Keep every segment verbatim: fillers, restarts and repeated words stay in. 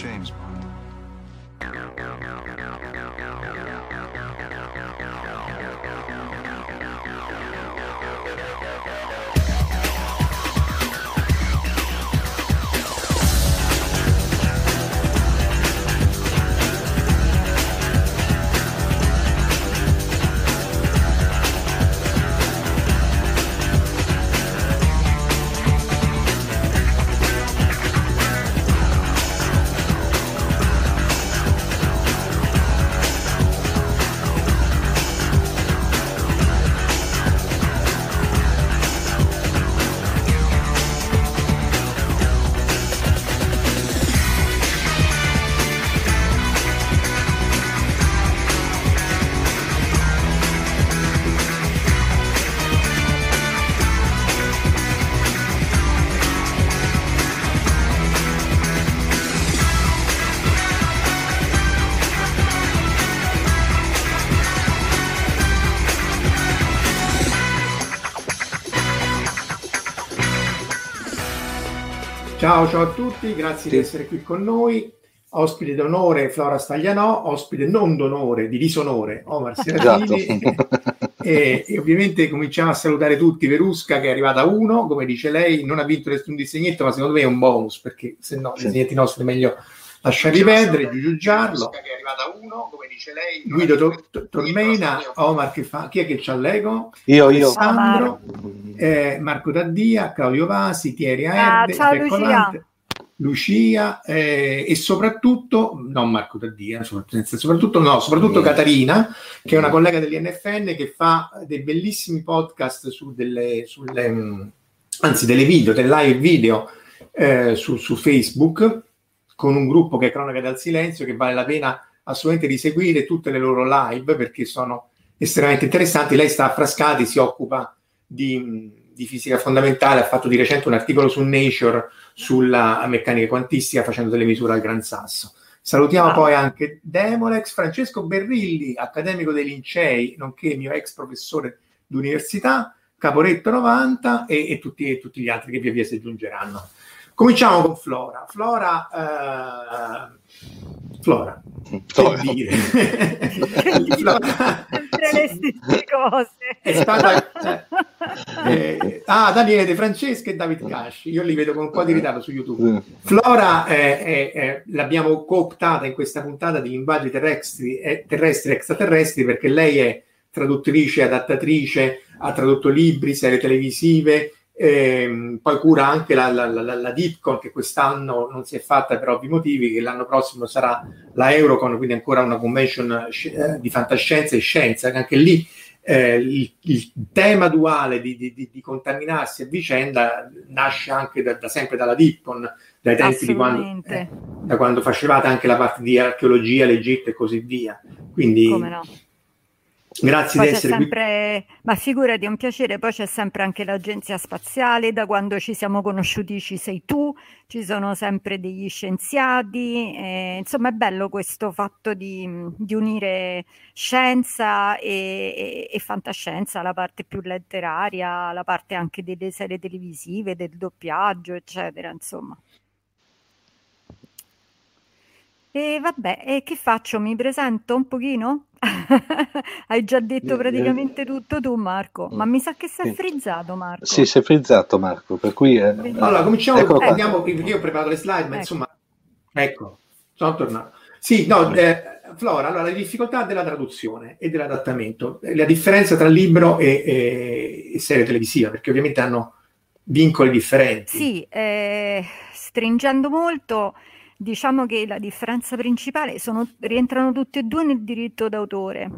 James Bond. Ciao, ciao a tutti, grazie sì. di essere qui con noi. Ospite d'onore Flora Stagliano, ospite non d'onore, di disonore Omar Seravini. Esatto. e, e ovviamente cominciamo a salutare tutti. Verusca, che è arrivata a uno, come dice lei, non ha vinto nessun disegnetto, ma secondo me è un bonus, perché se no sì. i disegnetti nostri è meglio lasciarli perdere, giugiarlo. Verusca, che è arrivata a uno, come dice lei. Guido to- to- Tormena, Omar che fa, chi è che c'ha l'ego? Io, io. Alessandro, eh, Marco Taddia, Claudio Vasi, Thierry Aerte, ah, ciao, Colante, Lucia, Lucia eh, e soprattutto, non Marco Taddia, soprattutto, soprattutto no, soprattutto eh. Catarina, che è una collega dell'I N F N che fa dei bellissimi podcast su delle, sulle, anzi delle video, delle live video eh, su, su Facebook, con un gruppo che è Cronaca dal Silenzio, che vale la pena assolutamente di seguire tutte le loro live, perché sono estremamente interessanti. Lei sta a Frascati, si occupa di, di fisica fondamentale, ha fatto di recente un articolo su Nature sulla meccanica quantistica, facendo delle misure al Gran Sasso. Salutiamo ah. poi anche Demolex, Francesco Berrilli, accademico dei Lincei, nonché mio ex professore d'università, Caporetto novanta e, e, tutti, e tutti gli altri che via via si aggiungeranno. Cominciamo con Flora. Flora, uh, Flora, Flora. Che dire? Flora. Sempre le stesse cose. È stata, eh, eh, ah, Daniele De Franceschi e David Cash. Io li vedo con un po' di ritardo su YouTube. Flora, eh, eh, eh, l'abbiamo cooptata in questa puntata di linguaggi terrestri e eh, extraterrestri, perché lei è traduttrice, adattatrice, ha tradotto libri, serie televisive. Eh, poi cura anche la, la, la, la DeepCon, che quest'anno non si è fatta per ovvi motivi, che l'anno prossimo sarà la Eurocon, quindi ancora una convention eh, di fantascienza e scienza, anche lì eh, il, il tema duale di, di, di contaminarsi a vicenda nasce anche da, da sempre dalla DeepCon, dai tempi di quando, eh, da quando facevate anche la parte di archeologia, l'Egitto e così via, quindi come no. Grazie di essere sempre qui. Ma figurati, è un piacere. Poi c'è sempre anche l'Agenzia Spaziale, da quando ci siamo conosciuti ci sei tu, ci sono sempre degli scienziati, eh, insomma è bello questo fatto di, di unire scienza e, e, e fantascienza, la parte più letteraria, la parte anche delle serie televisive, del doppiaggio, eccetera, insomma. E vabbè, e che faccio? Mi presento un pochino? Hai già detto praticamente tutto tu, Marco, ma mi sa che sei frizzato, Marco. Sì, sei frizzato, Marco, per cui... Eh, allora, cominciamo, ecco, andiamo, io ho preparato le slide, ecco. Ma insomma, ecco, sono tornato. Sì, no, eh, Flora, allora, le difficoltà della traduzione e dell'adattamento, la differenza tra libro e, e serie televisiva, perché ovviamente hanno vincoli differenti. Sì, eh, stringendo molto... Diciamo che la differenza principale sono, rientrano tutti e due nel diritto d'autore.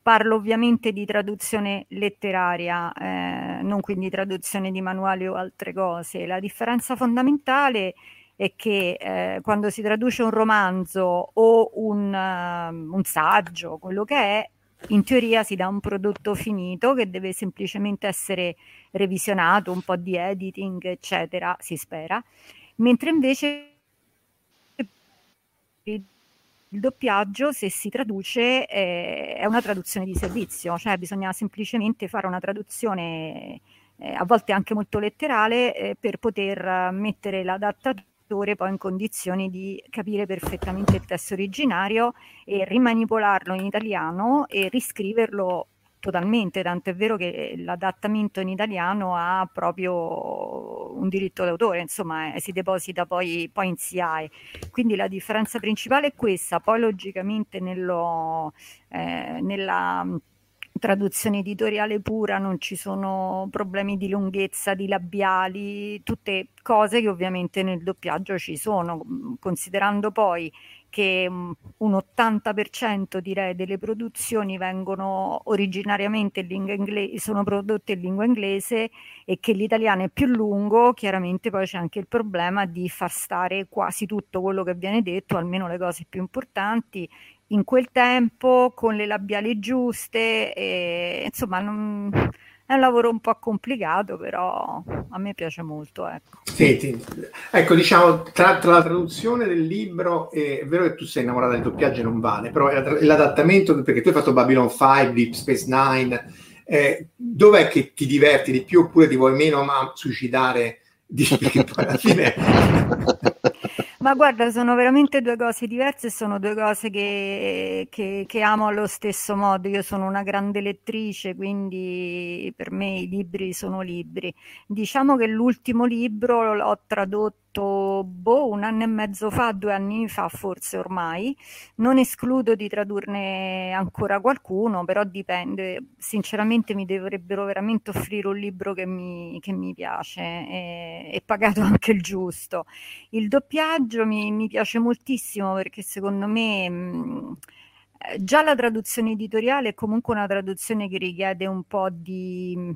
Parlo ovviamente di traduzione letteraria, eh, non quindi traduzione di manuali o altre cose. La differenza fondamentale è che eh, quando si traduce un romanzo o un, uh, un saggio, quello che è, in teoria si dà un prodotto finito che deve semplicemente essere revisionato, un po' di editing, eccetera, si spera. Mentre invece il doppiaggio, se si traduce, eh, è una traduzione di servizio, cioè bisogna semplicemente fare una traduzione eh, a volte anche molto letterale eh, per poter mettere l'adattatore poi in condizioni di capire perfettamente il testo originario e rimanipolarlo in italiano e riscriverlo totalmente, tanto è vero che l'adattamento in italiano ha proprio un diritto d'autore, insomma eh, si deposita poi, poi in S I A E, quindi la differenza principale è questa. Poi logicamente nello, eh, nella traduzione editoriale pura non ci sono problemi di lunghezza, di labiali, tutte cose che ovviamente nel doppiaggio ci sono, considerando poi che un ottanta per cento direi delle produzioni vengono originariamente in lingua inglese, sono prodotte in lingua inglese, e che l'italiano è più lungo, chiaramente poi c'è anche il problema di far stare quasi tutto quello che viene detto, almeno le cose più importanti, in quel tempo, con le labiali giuste, e, insomma non, è un lavoro un po' complicato, però a me piace molto. Ecco, Senti, ecco diciamo, tra, tra la traduzione del libro, eh, è vero che tu sei innamorata del doppiaggio e non vale, però l'adattamento, perché tu hai fatto Babylon cinque, Deep Space Nine, eh, dov'è che ti diverti di più oppure ti vuoi meno ma suicidare? Di, perché poi alla fine... Ma guarda, sono veramente due cose diverse, sono due cose che, che, che amo allo stesso modo. Io sono una grande lettrice, quindi per me i libri sono libri. Diciamo che l'ultimo libro l'ho tradotto boh, un anno e mezzo fa, due anni fa forse ormai. Non escludo di tradurne ancora qualcuno, però dipende. Sinceramente mi dovrebbero veramente offrire un libro che mi, che mi piace e, e pagato anche il giusto. Il doppiaggio Mi, mi piace moltissimo, perché secondo me mh, già la traduzione editoriale è comunque una traduzione che richiede un po' di,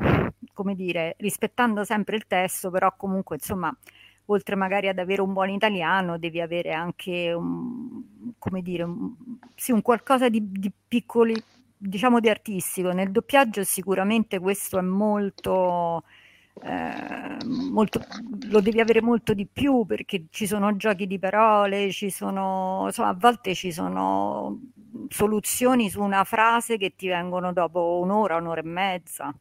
come dire, rispettando sempre il testo, però comunque insomma, oltre magari ad avere un buon italiano devi avere anche un, come dire, un, sì, un qualcosa di, di piccoli, diciamo di artistico. Nel doppiaggio sicuramente questo è molto... Eh, molto, lo devi avere molto di più, perché ci sono giochi di parole, ci sono, insomma, a volte ci sono soluzioni su una frase che ti vengono dopo un'ora, un'ora e mezza,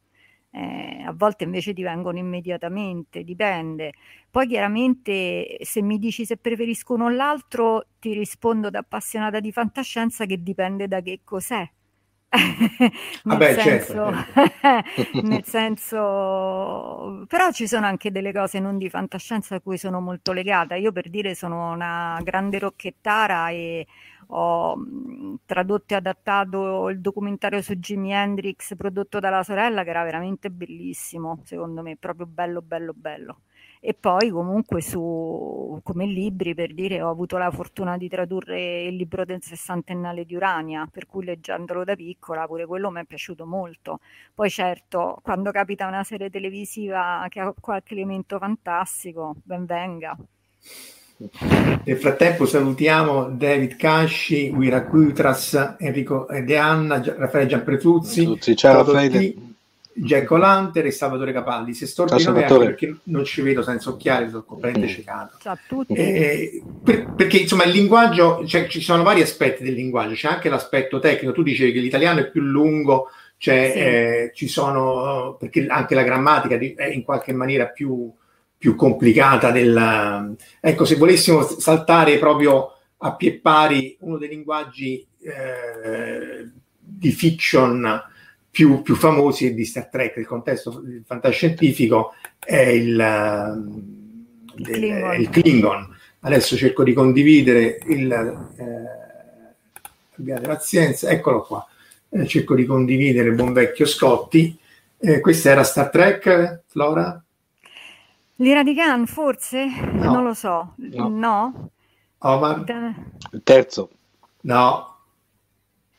eh, a volte invece ti vengono immediatamente, dipende. Poi chiaramente se mi dici se preferisco uno o l'altro ti rispondo da appassionata di fantascienza che dipende da che cos'è. nel, ah beh, senso, certo. nel senso, però ci sono anche delle cose non di fantascienza a cui sono molto legata. Io, per dire, sono una grande rocchettara e ho tradotto e adattato il documentario su Jimi Hendrix prodotto dalla sorella, che era veramente bellissimo, secondo me, proprio bello bello bello. E poi comunque su, come libri, per dire, ho avuto la fortuna di tradurre il libro del sessantennale di Urania, per cui leggendolo da piccola pure quello mi è piaciuto molto. Poi certo, quando capita una serie televisiva che ha qualche elemento fantastico, ben venga. Nel frattempo salutiamo David Casci, Guira Quitras, Enrico De Anna, Raffaele Gianprezuzzi, ciao Raffaele, Jack Colante e Salvatore Capaldi. Se storti ciao, non è perché non ci vedo senza occhiali, sono completamente cecato. Ciao a tutti. Eh, per, perché insomma il linguaggio, cioè, ci sono vari aspetti del linguaggio, c'è anche l'aspetto tecnico. Tu dicevi che l'italiano è più lungo, cioè, sì. eh, ci sono, perché anche la grammatica è in qualche maniera più più complicata del... Ecco, se volessimo saltare proprio a pie pari uno dei linguaggi eh, di fiction più, più famosi è di Star Trek, il contesto il fantascientifico è il, il, del, Klingon. il Klingon. Adesso cerco di condividere il... Eh, abbiate pazienza, eccolo qua. Eh, cerco di condividere il buon vecchio Scotti. Eh, questa era Star Trek, Flora? L'ira di Khan, forse? No. Non lo so. No? no? Omar? Il terzo. No.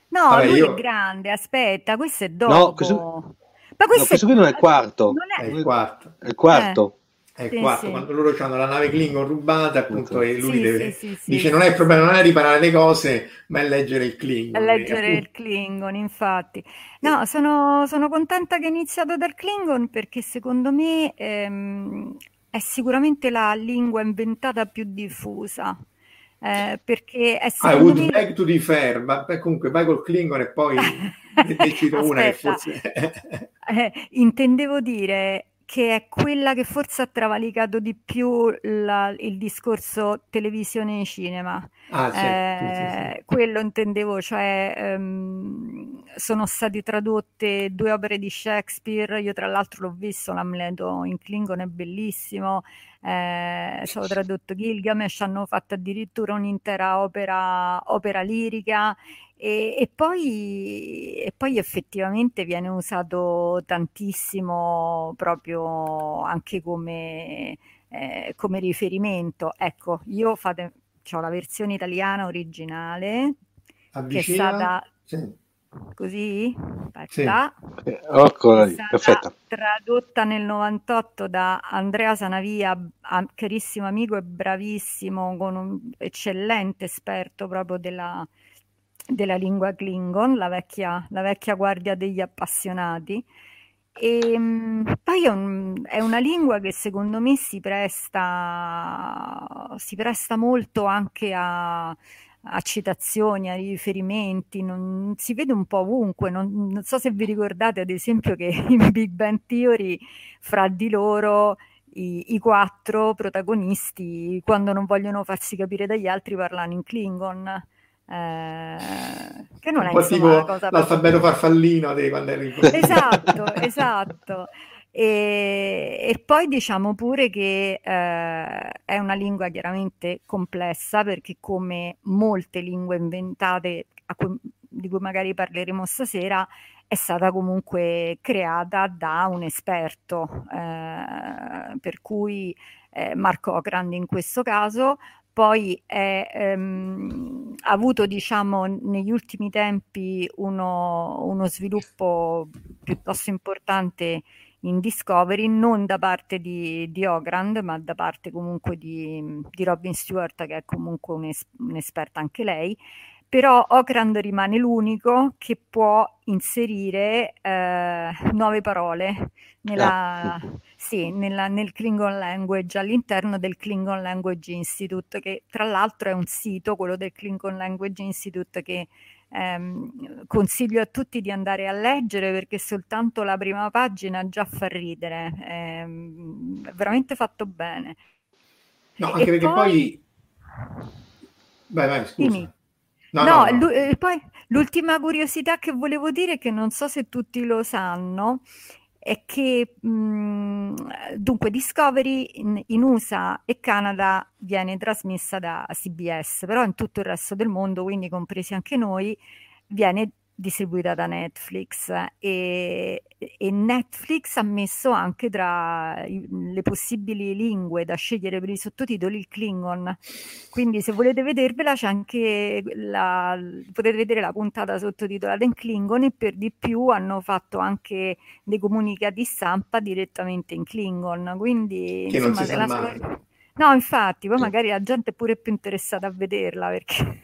No, vabbè, lui io... è grande, aspetta, questo è dopo. No, questo, Ma questo, no, questo è... qui non è il quarto. Non è... è il quarto. È il quarto. Eh. È il quarto. Sì, quando sì. loro hanno la nave Klingon rubata, appunto, sì, e lui sì, deve... sì, sì, sì, dice sì, non è il problema, non è riparare le cose, ma è leggere il Klingon. È leggere appunto. il Klingon, infatti. No, sono, sono contenta che è iniziato dal Klingon, perché secondo me... Ehm... è sicuramente la lingua inventata più diffusa, eh, perché è I would me... beg to differ, ma comunque vai col Klingon e poi decido una che forse... eh, intendevo dire che è quella che forse ha travalicato di più la, il discorso televisione e cinema. Ah, sì, eh, sì, sì. Quello intendevo, cioè ehm, sono state tradotte due opere di Shakespeare, io tra l'altro l'ho visto, l'Amleto in Klingon è bellissimo, eh, ci ho tradotto Gilgamesh, hanno fatto addirittura un'intera opera, opera lirica. E, e, poi, e poi effettivamente viene usato tantissimo proprio anche come, eh, come riferimento. Ecco, io fate, c'ho la versione italiana originale, Avvicina. che è stata sì. così, sì. eh, ecco, è stata perfetta. tradotta nel novantotto da Andrea Sanavia, carissimo amico e bravissimo, con un eccellente esperto proprio della... della lingua Klingon, la vecchia, la vecchia guardia degli appassionati. E mh, poi è, un, è una lingua che secondo me si presta si presta molto anche a, a citazioni, a riferimenti, non, si vede un po' ovunque. Non, non so se vi ricordate ad esempio che in Big Bang Theory fra di loro I, i quattro protagonisti, quando non vogliono farsi capire dagli altri, parlano in Klingon. Eh, che non un è po' tipo una cosa l'alfabeto per... farfallino dei panderi. Esatto, esatto. E, e poi diciamo pure che eh, è una lingua chiaramente complessa, perché come molte lingue inventate a cui, di cui magari parleremo stasera, è stata comunque creata da un esperto, eh, per cui eh, Marco Okrand in questo caso. Poi è, ehm, ha avuto, diciamo, negli ultimi tempi uno, uno sviluppo piuttosto importante in Discovery, non da parte di, di Okrand, ma da parte comunque di, di Robin Stewart, che è comunque un es- un'esperta anche lei. Però Okrand rimane l'unico che può inserire eh, nuove parole nella, ah. sì, nella, nel Klingon Language, all'interno del Klingon Language Institute, che tra l'altro è un sito, quello del Klingon Language Institute, che ehm, consiglio a tutti di andare a leggere, perché soltanto la prima pagina già fa ridere, è veramente fatto bene. No, anche e perché poi... Vai, vai, scusa. Dimmi. No, no, no, no. L- poi l'ultima curiosità che volevo dire, che non so se tutti lo sanno, è che mh, dunque Discovery in, in U S A e Canada viene trasmessa da C B S, però in tutto il resto del mondo, quindi compresi anche noi, viene distribuita da Netflix, e, e Netflix ha messo anche tra le possibili lingue da scegliere per i sottotitoli il Klingon, quindi se volete vedervela c'è anche la, potete vedere la puntata sottotitolata in Klingon, e per di più hanno fatto anche dei comunicati stampa direttamente in Klingon, quindi che insomma, non si sa mai. No, infatti, poi magari la gente è pure più interessata a vederla, perché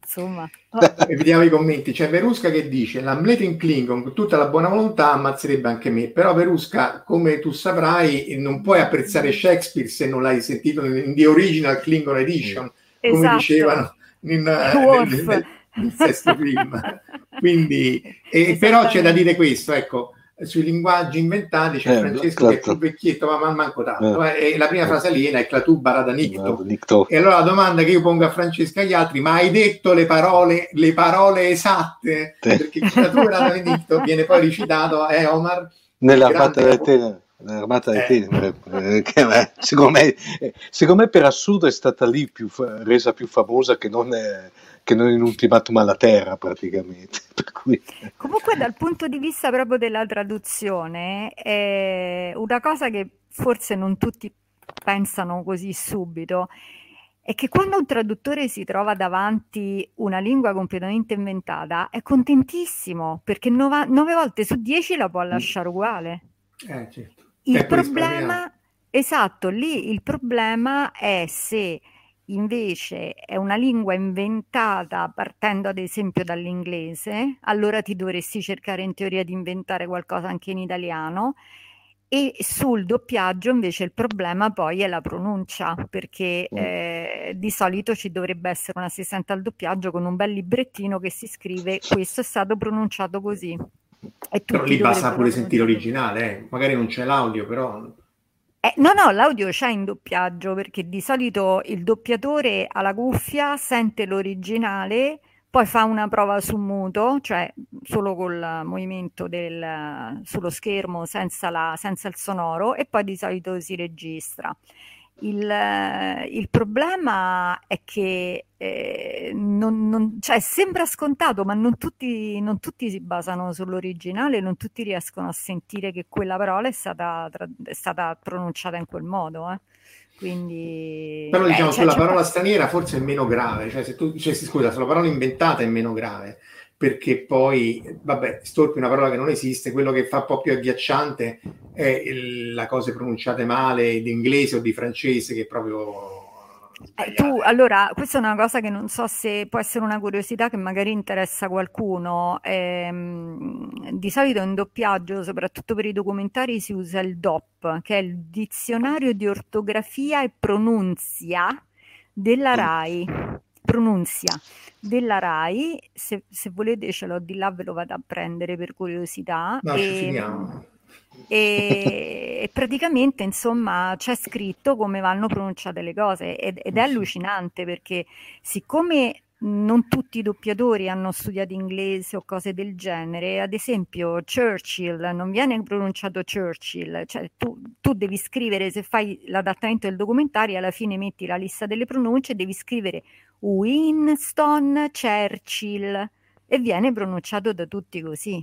insomma... Beh, vediamo i commenti. C'è Verusca che dice: l'Hamlet in Klingon con tutta la buona volontà ammazzerebbe anche me. Però Verusca, come tu saprai, non puoi apprezzare Shakespeare se non l'hai sentito in The Original Klingon Edition, come esatto. dicevano in, nel, nel, nel sesto film. Quindi, eh, però c'è da dire questo, ecco, sui linguaggi inventati c'è eh, Francesco che è più vecchietto, ma manco tanto, eh. e la prima frase aliena è clatubba radanicto. E allora la domanda che io pongo a Francesco e agli altri: ma hai detto le parole le parole esatte? Te. Perché clatubba radanicto viene poi recitato eh Omar nell'armata delle tenere, nell'armata delle tenere, eh. che secondo me, secondo me per assurdo è stata lì più resa più famosa che non è che non in Ultimatum alla Terra, praticamente. Per cui... Comunque dal punto di vista proprio della traduzione è una cosa che forse non tutti pensano così subito, è che quando un traduttore si trova davanti una lingua completamente inventata è contentissimo, perché nove, nove volte su dieci la può lasciare uguale. Eh, certo. Il problema, esatto, lì il problema è se... invece è una lingua inventata partendo ad esempio dall'inglese, allora ti dovresti cercare in teoria di inventare qualcosa anche in italiano, e sul doppiaggio invece il problema poi è la pronuncia, perché eh, di solito ci dovrebbe essere un assistente al doppiaggio con un bel librettino che si scrive questo è stato pronunciato così. E però lì basta pure sentire l'originale, eh. magari non c'è l'audio, però... Eh, no, no, l'audio c'è in doppiaggio, perché di solito il doppiatore ha la cuffia, sente l'originale, poi fa una prova su muto, cioè solo col movimento del, sullo schermo senza, la, senza il sonoro, e poi di solito si registra. Il, il problema è che eh, non, non, cioè, sembra scontato, ma non tutti, non tutti si basano sull'originale, non tutti riescono a sentire che quella parola è stata, è stata pronunciata in quel modo. Eh. Quindi, però diciamo eh, cioè, sulla parola straniera forse è meno grave, cioè, se tu, cioè, scusa, sulla parola inventata è meno grave, perché poi, vabbè, storpi una parola che non esiste. Quello che fa un po' più agghiacciante è il, la cose pronunciate male di inglese o di francese, che proprio... Eh, tu, allora, questa è una cosa che non so se può essere una curiosità che magari interessa qualcuno. Ehm, di solito in doppiaggio, soprattutto per i documentari, si usa il D O P, che è il dizionario di ortografia e pronunzia della RAI. Pronunzia della RAI, se, se volete ce l'ho di là, ve lo vado a prendere per curiosità. No, e, e, e praticamente insomma c'è scritto come vanno pronunciate le cose, ed, ed è allucinante, perché siccome non tutti i doppiatori hanno studiato inglese o cose del genere, ad esempio Churchill non viene pronunciato Churchill, cioè tu, tu devi scrivere, se fai l'adattamento del documentario alla fine metti la lista delle pronunce, devi scrivere Winston Churchill, e viene pronunciato da tutti così,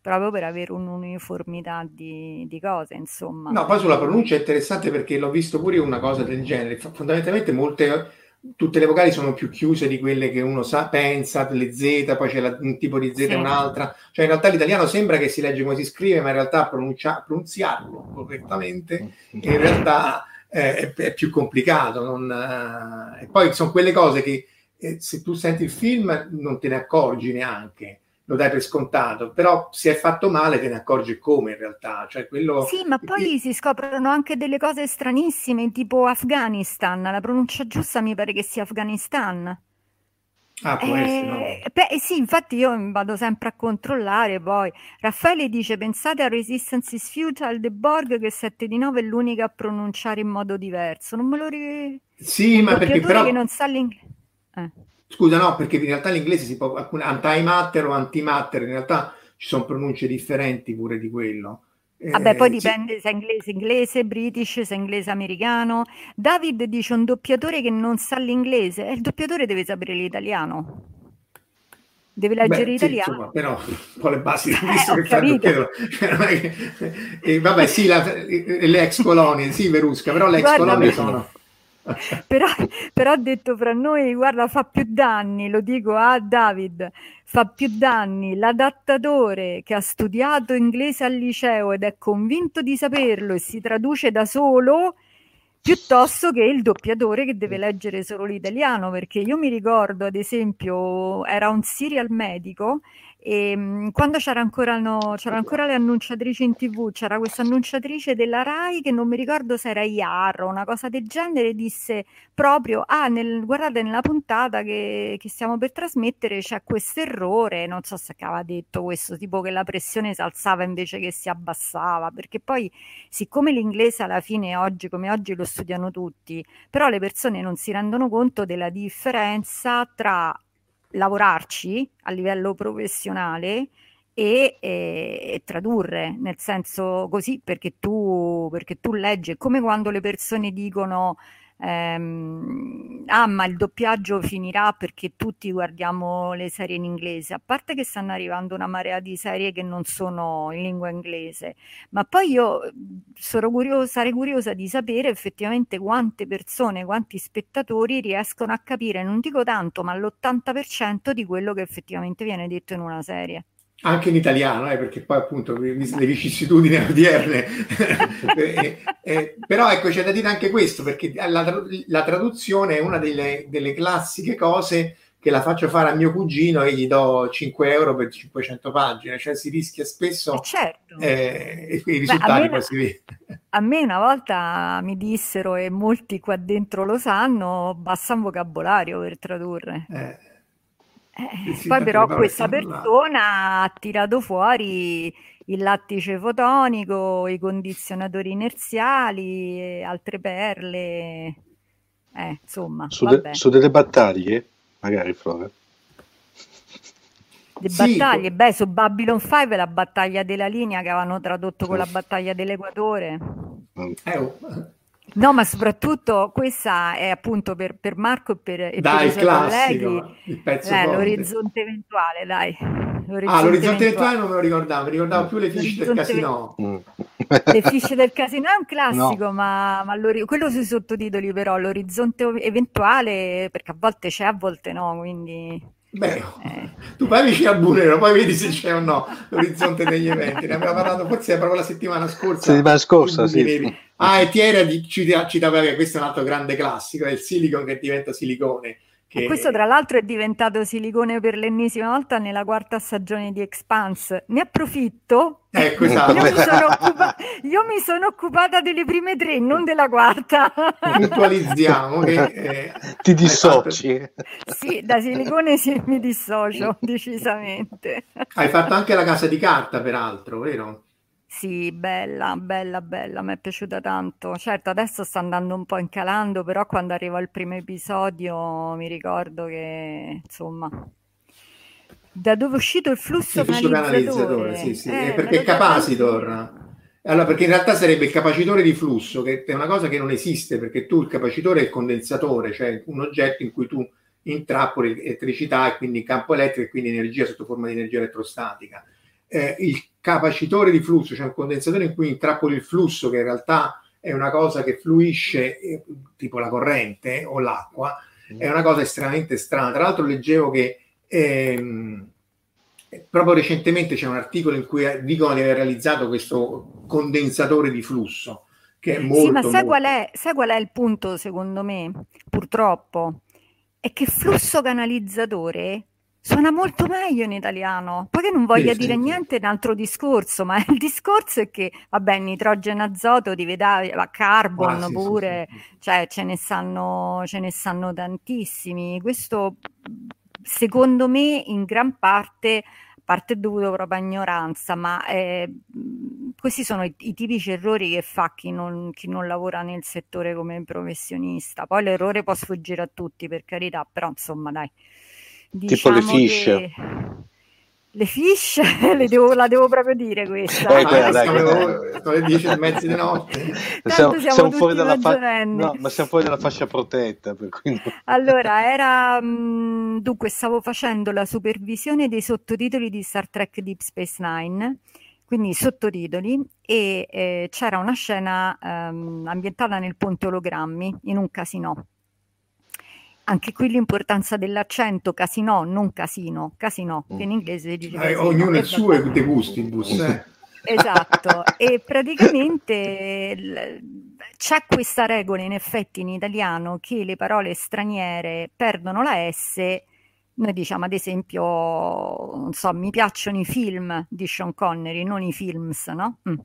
proprio per avere un'uniformità di, di cose, insomma. No, poi sulla pronuncia è interessante, perché l'ho visto pure una cosa del genere, fondamentalmente molte... tutte le vocali sono più chiuse di quelle che uno sa, pensa, le Z, poi c'è la, un tipo di Z e sì. un'altra, cioè in realtà l'italiano sembra che si legge come si scrive, ma in realtà pronuncia, pronunziarlo correttamente in realtà eh, è, è più complicato, non, eh, e poi sono quelle cose che eh, se tu senti il film non te ne accorgi neanche, lo dai per scontato, però se è fatto male te ne accorgi come in realtà. Cioè, quello... Sì, ma poi si scoprono anche delle cose stranissime, tipo Afghanistan, la pronuncia giusta mi pare che sia Afghanistan. Ah, può eh, essere, no? Beh, sì, infatti io vado sempre a controllare. Poi Raffaele dice: pensate a Resistance is Futile The Borg, che sette di nove è l'unica a pronunciare in modo diverso. Non me lo ricordo. Sì, ma perché però... che non sa l'inglese. Eh. Scusa, no, perché in realtà l'inglese si può, alcune antimatter o antimatter, in realtà ci sono pronunce differenti pure di quello. Eh, Vabbè, poi dipende sì. se è inglese inglese, british, se è inglese americano. David dice un doppiatore che non sa l'inglese, e il doppiatore deve sapere l'italiano. Deve leggere Beh, l'italiano. Sì, insomma, però con le basi del visto eh, che fa il doppiatore. E vabbè, sì, la, le ex colonie, sì, Verusca, però le ex colonie sono... Però, però detto fra noi, guarda, fa più danni, lo dico a David, fa più danni l'adattatore che ha studiato inglese al liceo ed è convinto di saperlo e si traduce da solo, piuttosto che il doppiatore che deve leggere solo l'italiano, perché io mi ricordo, ad esempio, era un serial medico e quando c'era ancora, no, c'era ancora le annunciatrici in tv, c'era questa annunciatrice della RAI che non mi ricordo se era Iarro o una cosa del genere, disse proprio, ah nel, guardate nella puntata che, che stiamo per trasmettere c'è questo errore, non so se aveva detto questo, tipo che la pressione si alzava invece che si abbassava, perché poi siccome l'inglese alla fine oggi come oggi lo studiano tutti, però le persone non si rendono conto della differenza tra lavorarci a livello professionale e, e, e tradurre, nel senso così, perché tu, perché tu leggi, come quando le persone dicono ehm, ah ma il doppiaggio finirà perché tutti guardiamo le serie in inglese, a parte che stanno arrivando una marea di serie che non sono in lingua inglese, ma poi io sono curiosa, sarei curiosa di sapere effettivamente quante persone, quanti spettatori riescono a capire, non dico tanto, ma l'ottanta per cento di quello che effettivamente viene detto in una serie. Anche in italiano, eh, perché poi appunto le vicissitudini odierne. eh, eh, però ecco, c'è da dire anche questo, perché la, la traduzione è una delle, delle classiche cose che la faccio fare a mio cugino e gli do cinque euro per cinquecento pagine, cioè si rischia spesso, certo. eh, e i risultati poi si vedono. A me una volta mi dissero, e molti qua dentro lo sanno, basta un vocabolario per tradurre. Eh. Eh, poi però questa persona ha tirato fuori il lattice fotonico, i condizionatori inerziali e altre perle, eh, insomma su, de, su delle battaglie magari, Flora. Le sì, battaglie, beh, su Babylon cinque la battaglia della linea che avevano tradotto con la battaglia dell'Equatore, eh, no, ma soprattutto questa è appunto per, per Marco e per, e dai, per i suoi colleghi, il pezzo eh, l'orizzonte eventuale, dai. L'orizzonte ah, l'orizzonte eventuale non me lo ricordavo, mi ricordavo più le fiche del casino. Mm. Le fiche del casino è un classico, no. ma, ma quello sui sottotitoli però, l'orizzonte eventuale, perché a volte c'è, a volte no, quindi... Beh, eh. tu vai vicino al Bulero, poi vedi se c'è o no l'orizzonte degli eventi. Ne abbiamo parlato forse proprio la settimana scorsa. Settimana scorsa, sì. Ah, e Thierry citava che questo è un altro grande classico, è il silicon che diventa silicone. Che... Questo tra l'altro è diventato silicone per l'ennesima volta nella quarta stagione di Expanse. Ne approfitto. Ecco, esatto. io, mi sono occupa- io mi sono occupata delle prime tre, non della quarta. Virtualizziamo che eh, ti dissoci. Fatto... Sì, da silicone sì, mi dissocio decisamente. Hai fatto anche La casa di carta, peraltro, vero? Sì, bella, bella, bella, mi è piaciuta tanto. Certo, adesso sta andando un po' incalando, però quando arriva il primo episodio mi ricordo che, insomma, da dove è uscito il flusso, il flusso canalizzatore, canalizzatore, sì, sì. Eh, perché è capacitor. Allora, perché in realtà sarebbe il capacitore di flusso, che è una cosa che non esiste, perché tu il capacitore è il condensatore, cioè un oggetto in cui tu intrappoli elettricità e quindi campo elettrico e quindi energia sotto forma di energia elettrostatica. Eh, il capacitore di flusso, cioè un condensatore in cui intrappoli il flusso, che in realtà è una cosa che fluisce, eh, tipo la corrente o l'acqua, mm. è una cosa estremamente strana. Tra l'altro leggevo che ehm, proprio recentemente c'è un articolo in cui dicono di aver realizzato questo condensatore di flusso, che è molto... Sì, ma sai, molto... Qual è, sai qual è il punto, secondo me, purtroppo? È che flusso canalizzatore... Suona molto meglio in italiano, poi che non voglia sì, dire sì. niente è un altro discorso, ma il discorso è che, vabbè, nitrogeno, azoto, diventa carbon, ah, sì, pure, sì, sì. cioè ce ne sanno, ce ne sanno tantissimi. Questo, secondo me, in gran parte, a parte è dovuto proprio a ignoranza, ma eh, questi sono i, i tipici errori che fa chi non, chi non lavora nel settore come professionista. Poi l'errore può sfuggire a tutti, per carità, però insomma, dai. Diciamo tipo le fish, le fish le devo, la devo proprio dire questa. Eh, quella, dai, quella. Sono le dieci e mezza di notte. Tanto siamo, siamo, siamo fuori dalla fa- no, ma siamo fuori dalla fascia protetta. Per cui... Allora, era mh, dunque stavo facendo la supervisione dei sottotitoli di Star Trek Deep Space Nine, quindi sottotitoli, e eh, c'era una scena ehm, ambientata nel ponte ologrammi in un casino. Anche qui l'importanza dell'accento, casino, non casino, casino, che in inglese si dice eh, casino, ognuno ha il suo e dei gusti in bus. Eh. Esatto, e praticamente c'è questa regola in effetti in italiano che le parole straniere perdono la S. Noi diciamo ad esempio, non so, mi piacciono i film di Sean Connery, non i films, no? Mm.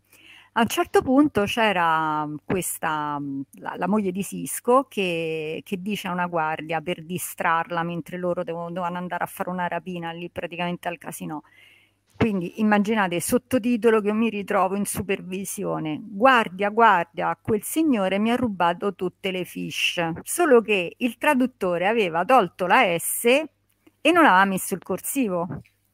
A un certo punto c'era questa, la, la moglie di Sisko che, che dice a una guardia per distrarla mentre loro dovevano andare a fare una rapina lì praticamente al casino. Quindi immaginate sottotitolo che io mi ritrovo in supervisione: guardia, guardia, quel signore mi ha rubato tutte le fish. Solo che il traduttore aveva tolto la S e non aveva messo il corsivo.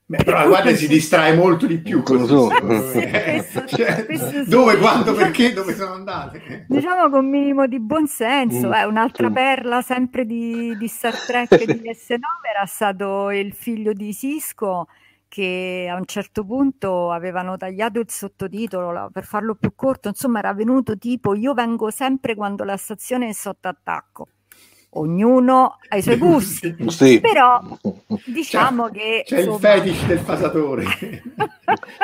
Beh, però la guardia si distrae molto di più con so. Sì, questo, cioè, questo sì. Dove, quando, perché, dove sono andate? Diciamo con minimo di buonsenso. Mm, eh, un'altra sì. perla sempre di, di Star Trek di S nove era stato il figlio di Sisko, che a un certo punto avevano tagliato il sottotitolo per farlo più corto, insomma era venuto tipo: io vengo sempre quando la stazione è sotto attacco. Ognuno ha i suoi gusti, sì. Però diciamo che c'è insomma... il fetish del fasatore.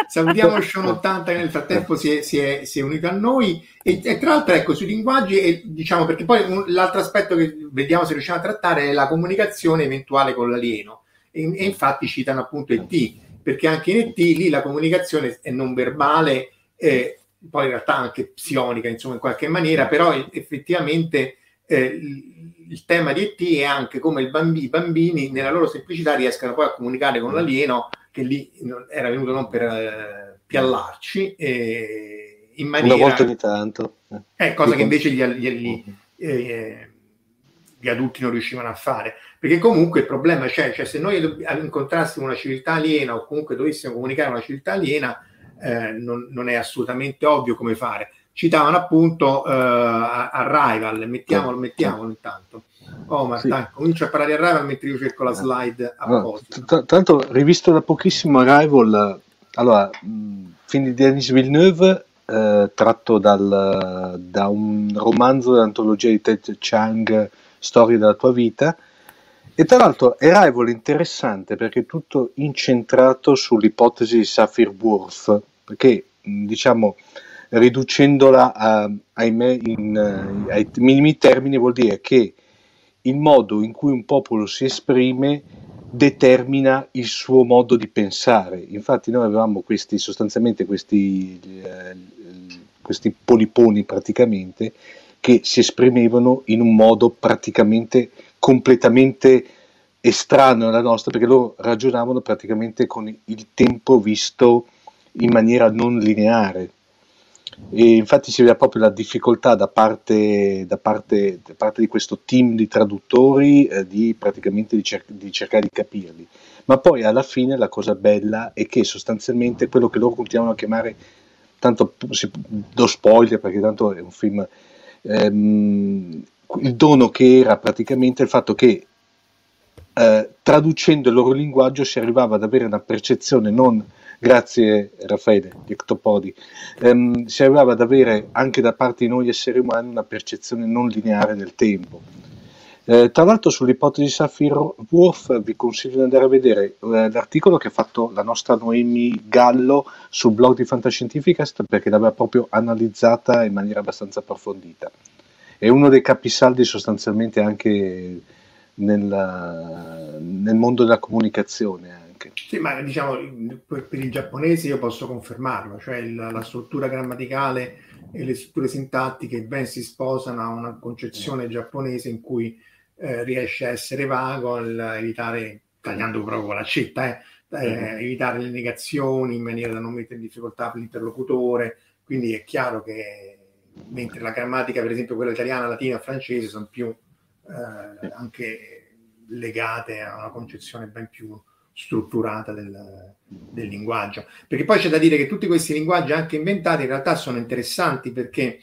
Salutiamo Sean ottanta che nel frattempo si è, si è, si è unito a noi, e, e tra l'altro ecco sui linguaggi, e, diciamo, perché poi l'altro aspetto che vediamo se riusciamo a trattare è la comunicazione eventuale con l'alieno, e, e infatti citano appunto E T, perché anche in E T lì la comunicazione è non verbale, eh, poi in realtà anche psionica insomma in qualche maniera, però effettivamente eh, il tema di E T è anche come il bambi, i bambini nella loro semplicità riescano poi a comunicare con l'alieno, che lì era venuto non per eh, piallarci, eh, in maniera... Una volta ogni tanto. È eh, cosa sì. che invece gli, gli, gli, eh, gli adulti non riuscivano a fare, perché comunque il problema c'è, cioè se noi incontrassimo una civiltà aliena o comunque dovessimo comunicare con una civiltà aliena, eh, non, non è assolutamente ovvio come fare. Citavano appunto eh, Arrival, mettiamolo, mettiamolo intanto. Omar, sì. comincia a parlare di Arrival mentre io cerco la slide apposta. Allora, tanto rivisto da pochissimo Arrival, allora, film di Denis Villeneuve, eh, tratto dal, da un romanzo dell'antologia di Ted Chiang, Storia della tua vita, e tra l'altro Arrival interessante perché è tutto incentrato sull'ipotesi di Sapir-Whorf, perché diciamo... riducendola a, ahimè, in, ai minimi termini, vuol dire che il modo in cui un popolo si esprime determina il suo modo di pensare. Infatti noi avevamo questi, sostanzialmente questi, eh, questi poliponi praticamente che si esprimevano in un modo praticamente completamente estraneo alla nostra, perché loro ragionavano praticamente con il tempo visto in maniera non lineare. E infatti si vede proprio la difficoltà da parte, da parte, da parte di questo team di traduttori eh, di, praticamente di, cer- di cercare di capirli, ma poi alla fine la cosa bella è che sostanzialmente quello che loro continuano a chiamare, tanto si, do spoiler perché tanto è un film, ehm, il dono che era praticamente il fatto che eh, traducendo il loro linguaggio si arrivava ad avere una percezione non... Grazie Raffaele di Ectopodi. Um, si arrivava ad avere anche da parte di noi esseri umani una percezione non lineare del tempo. Eh, tra l'altro sull'ipotesi Sapir-Whorf vi consiglio di andare a vedere eh, l'articolo che ha fatto la nostra Noemi Gallo sul blog di Fantascientificast, perché l'aveva proprio analizzata in maniera abbastanza approfondita. È uno dei capisaldi sostanzialmente anche nella, nel mondo della comunicazione. Sì, ma diciamo per il giapponese io posso confermarlo, cioè la, la struttura grammaticale e le strutture sintattiche ben si sposano a una concezione giapponese in cui eh, riesce a essere vago, a evitare, tagliando proprio con l'accetta, eh, eh, evitare le negazioni in maniera da non mettere in difficoltà l'interlocutore, quindi è chiaro che mentre la grammatica, per esempio quella italiana, latina, francese, sono più eh, anche legate a una concezione ben più strutturata del, del linguaggio, perché poi c'è da dire che tutti questi linguaggi anche inventati in realtà sono interessanti, perché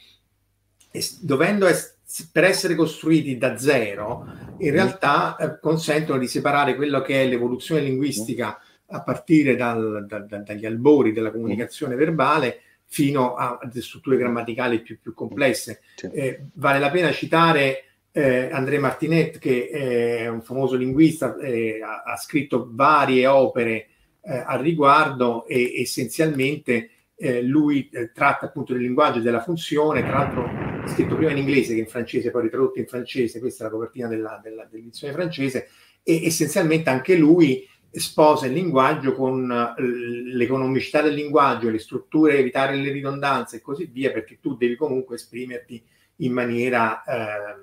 es- dovendo es- per essere costruiti da zero in realtà eh, consentono di separare quello che è l'evoluzione linguistica a partire dal, da, da, dagli albori della comunicazione verbale fino a strutture grammaticali più, più complesse. Eh, vale la pena citare Eh, André Martinet, che è un famoso linguista, eh, ha, ha scritto varie opere eh, al riguardo, e essenzialmente eh, lui eh, tratta appunto del linguaggio e della funzione, tra l'altro scritto prima in inglese che in francese, poi ritradotto in francese, questa è la copertina della, della, dell'edizione francese, e essenzialmente anche lui sposa il linguaggio con l'economicità del linguaggio, le strutture, evitare le ridondanze e così via, perché tu devi comunque esprimerti in maniera eh,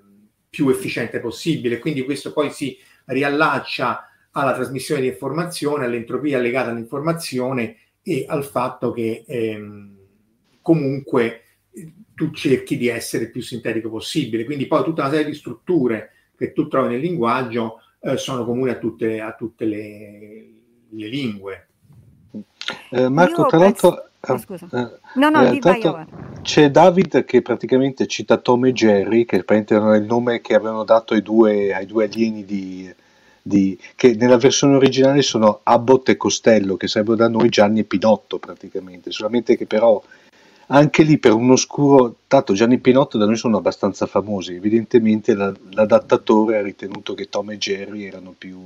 più efficiente possibile. Quindi questo poi si riallaccia alla trasmissione di informazione, all'entropia legata all'informazione e al fatto che ehm, comunque tu cerchi di essere il più sintetico possibile. Quindi poi tutta una serie di strutture che tu trovi nel linguaggio eh, sono comuni a tutte, a tutte le, le lingue. Eh, Marco, tra l'altro c'è David che praticamente cita Tom e Jerry, che erano il nome che avevano dato ai due, ai due alieni di, di, che nella versione originale sono Abbott e Costello, che sarebbero da noi Gianni e Pinotto praticamente, solamente che però anche lì per un oscuro, tanto Gianni e Pinotto da noi sono abbastanza famosi, evidentemente l'adattatore ha ritenuto che Tom e Jerry erano più,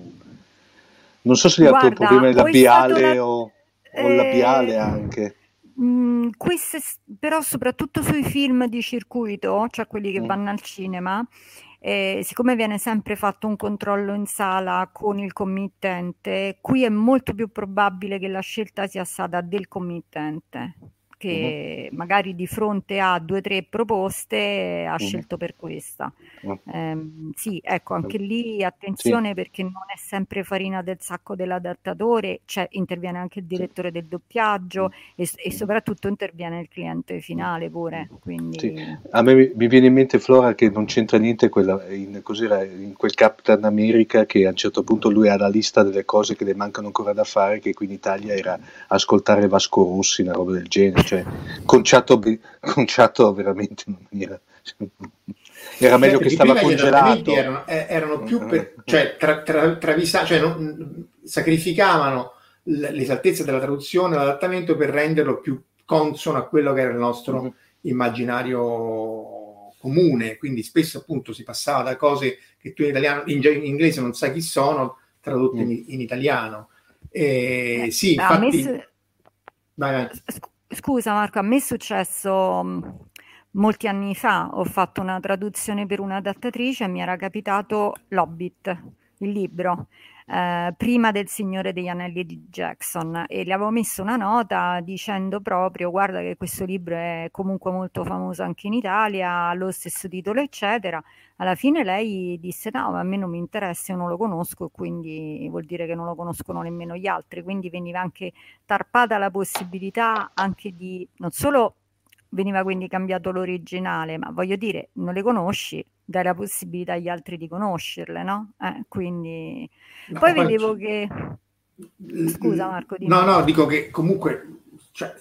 non so se gli ha dato il problema labiale la... o, eh... o labiale anche. Mm, queste, però soprattutto sui film di circuito, cioè quelli che mm. vanno al cinema, eh, siccome viene sempre fatto un controllo in sala con il committente, qui è molto più probabile che la scelta sia stata del committente, che mm. magari di fronte a due o tre proposte ha mm. scelto per questa. Mm. Eh, sì, ecco, anche lì attenzione, sì, perché non è sempre farina del sacco dell'adattatore, cioè, interviene anche il direttore del doppiaggio mm. e, e soprattutto interviene il cliente finale pure. Quindi... Sì. A me mi viene in mente, Flora, che non c'entra niente quella, in, cos'era, in quel Captain America, che a un certo punto lui ha la lista delle cose che le mancano ancora da fare, che qui in Italia era ascoltare Vasco Rossi, una roba del genere. Cioè, conciato, conciato veramente in maniera, era meglio, certo, che stava congelato, erano, erano più per, cioè, tra, tra, travisa, cioè non, sacrificavano l'esattezza della traduzione, l'adattamento per renderlo più consono a quello che era il nostro immaginario comune. Quindi spesso appunto si passava da cose che tu in italiano, in, in inglese non sai chi sono, tradotte in, in italiano. E, sì, infatti, messo... vai, vai. Scusa Marco, a me è successo mh, molti anni fa, ho fatto una traduzione per un'adattatrice e mi era capitato l'Hobbit, il libro, eh, prima del Signore degli Anelli di Jackson, e le avevo messo una nota dicendo proprio: guarda che questo libro è comunque molto famoso anche in Italia, ha lo stesso titolo eccetera. Alla fine lei disse: no, ma a me non mi interessa, io non lo conosco, quindi vuol dire che non lo conoscono nemmeno gli altri. Quindi veniva anche tarpata la possibilità anche di, non solo veniva quindi cambiato l'originale, ma voglio dire, non le conosci, dai la possibilità agli altri di conoscerle, no? Eh, quindi no, poi vedevo che... Scusa Marco, dimmi. No, no, dico che comunque, cioè,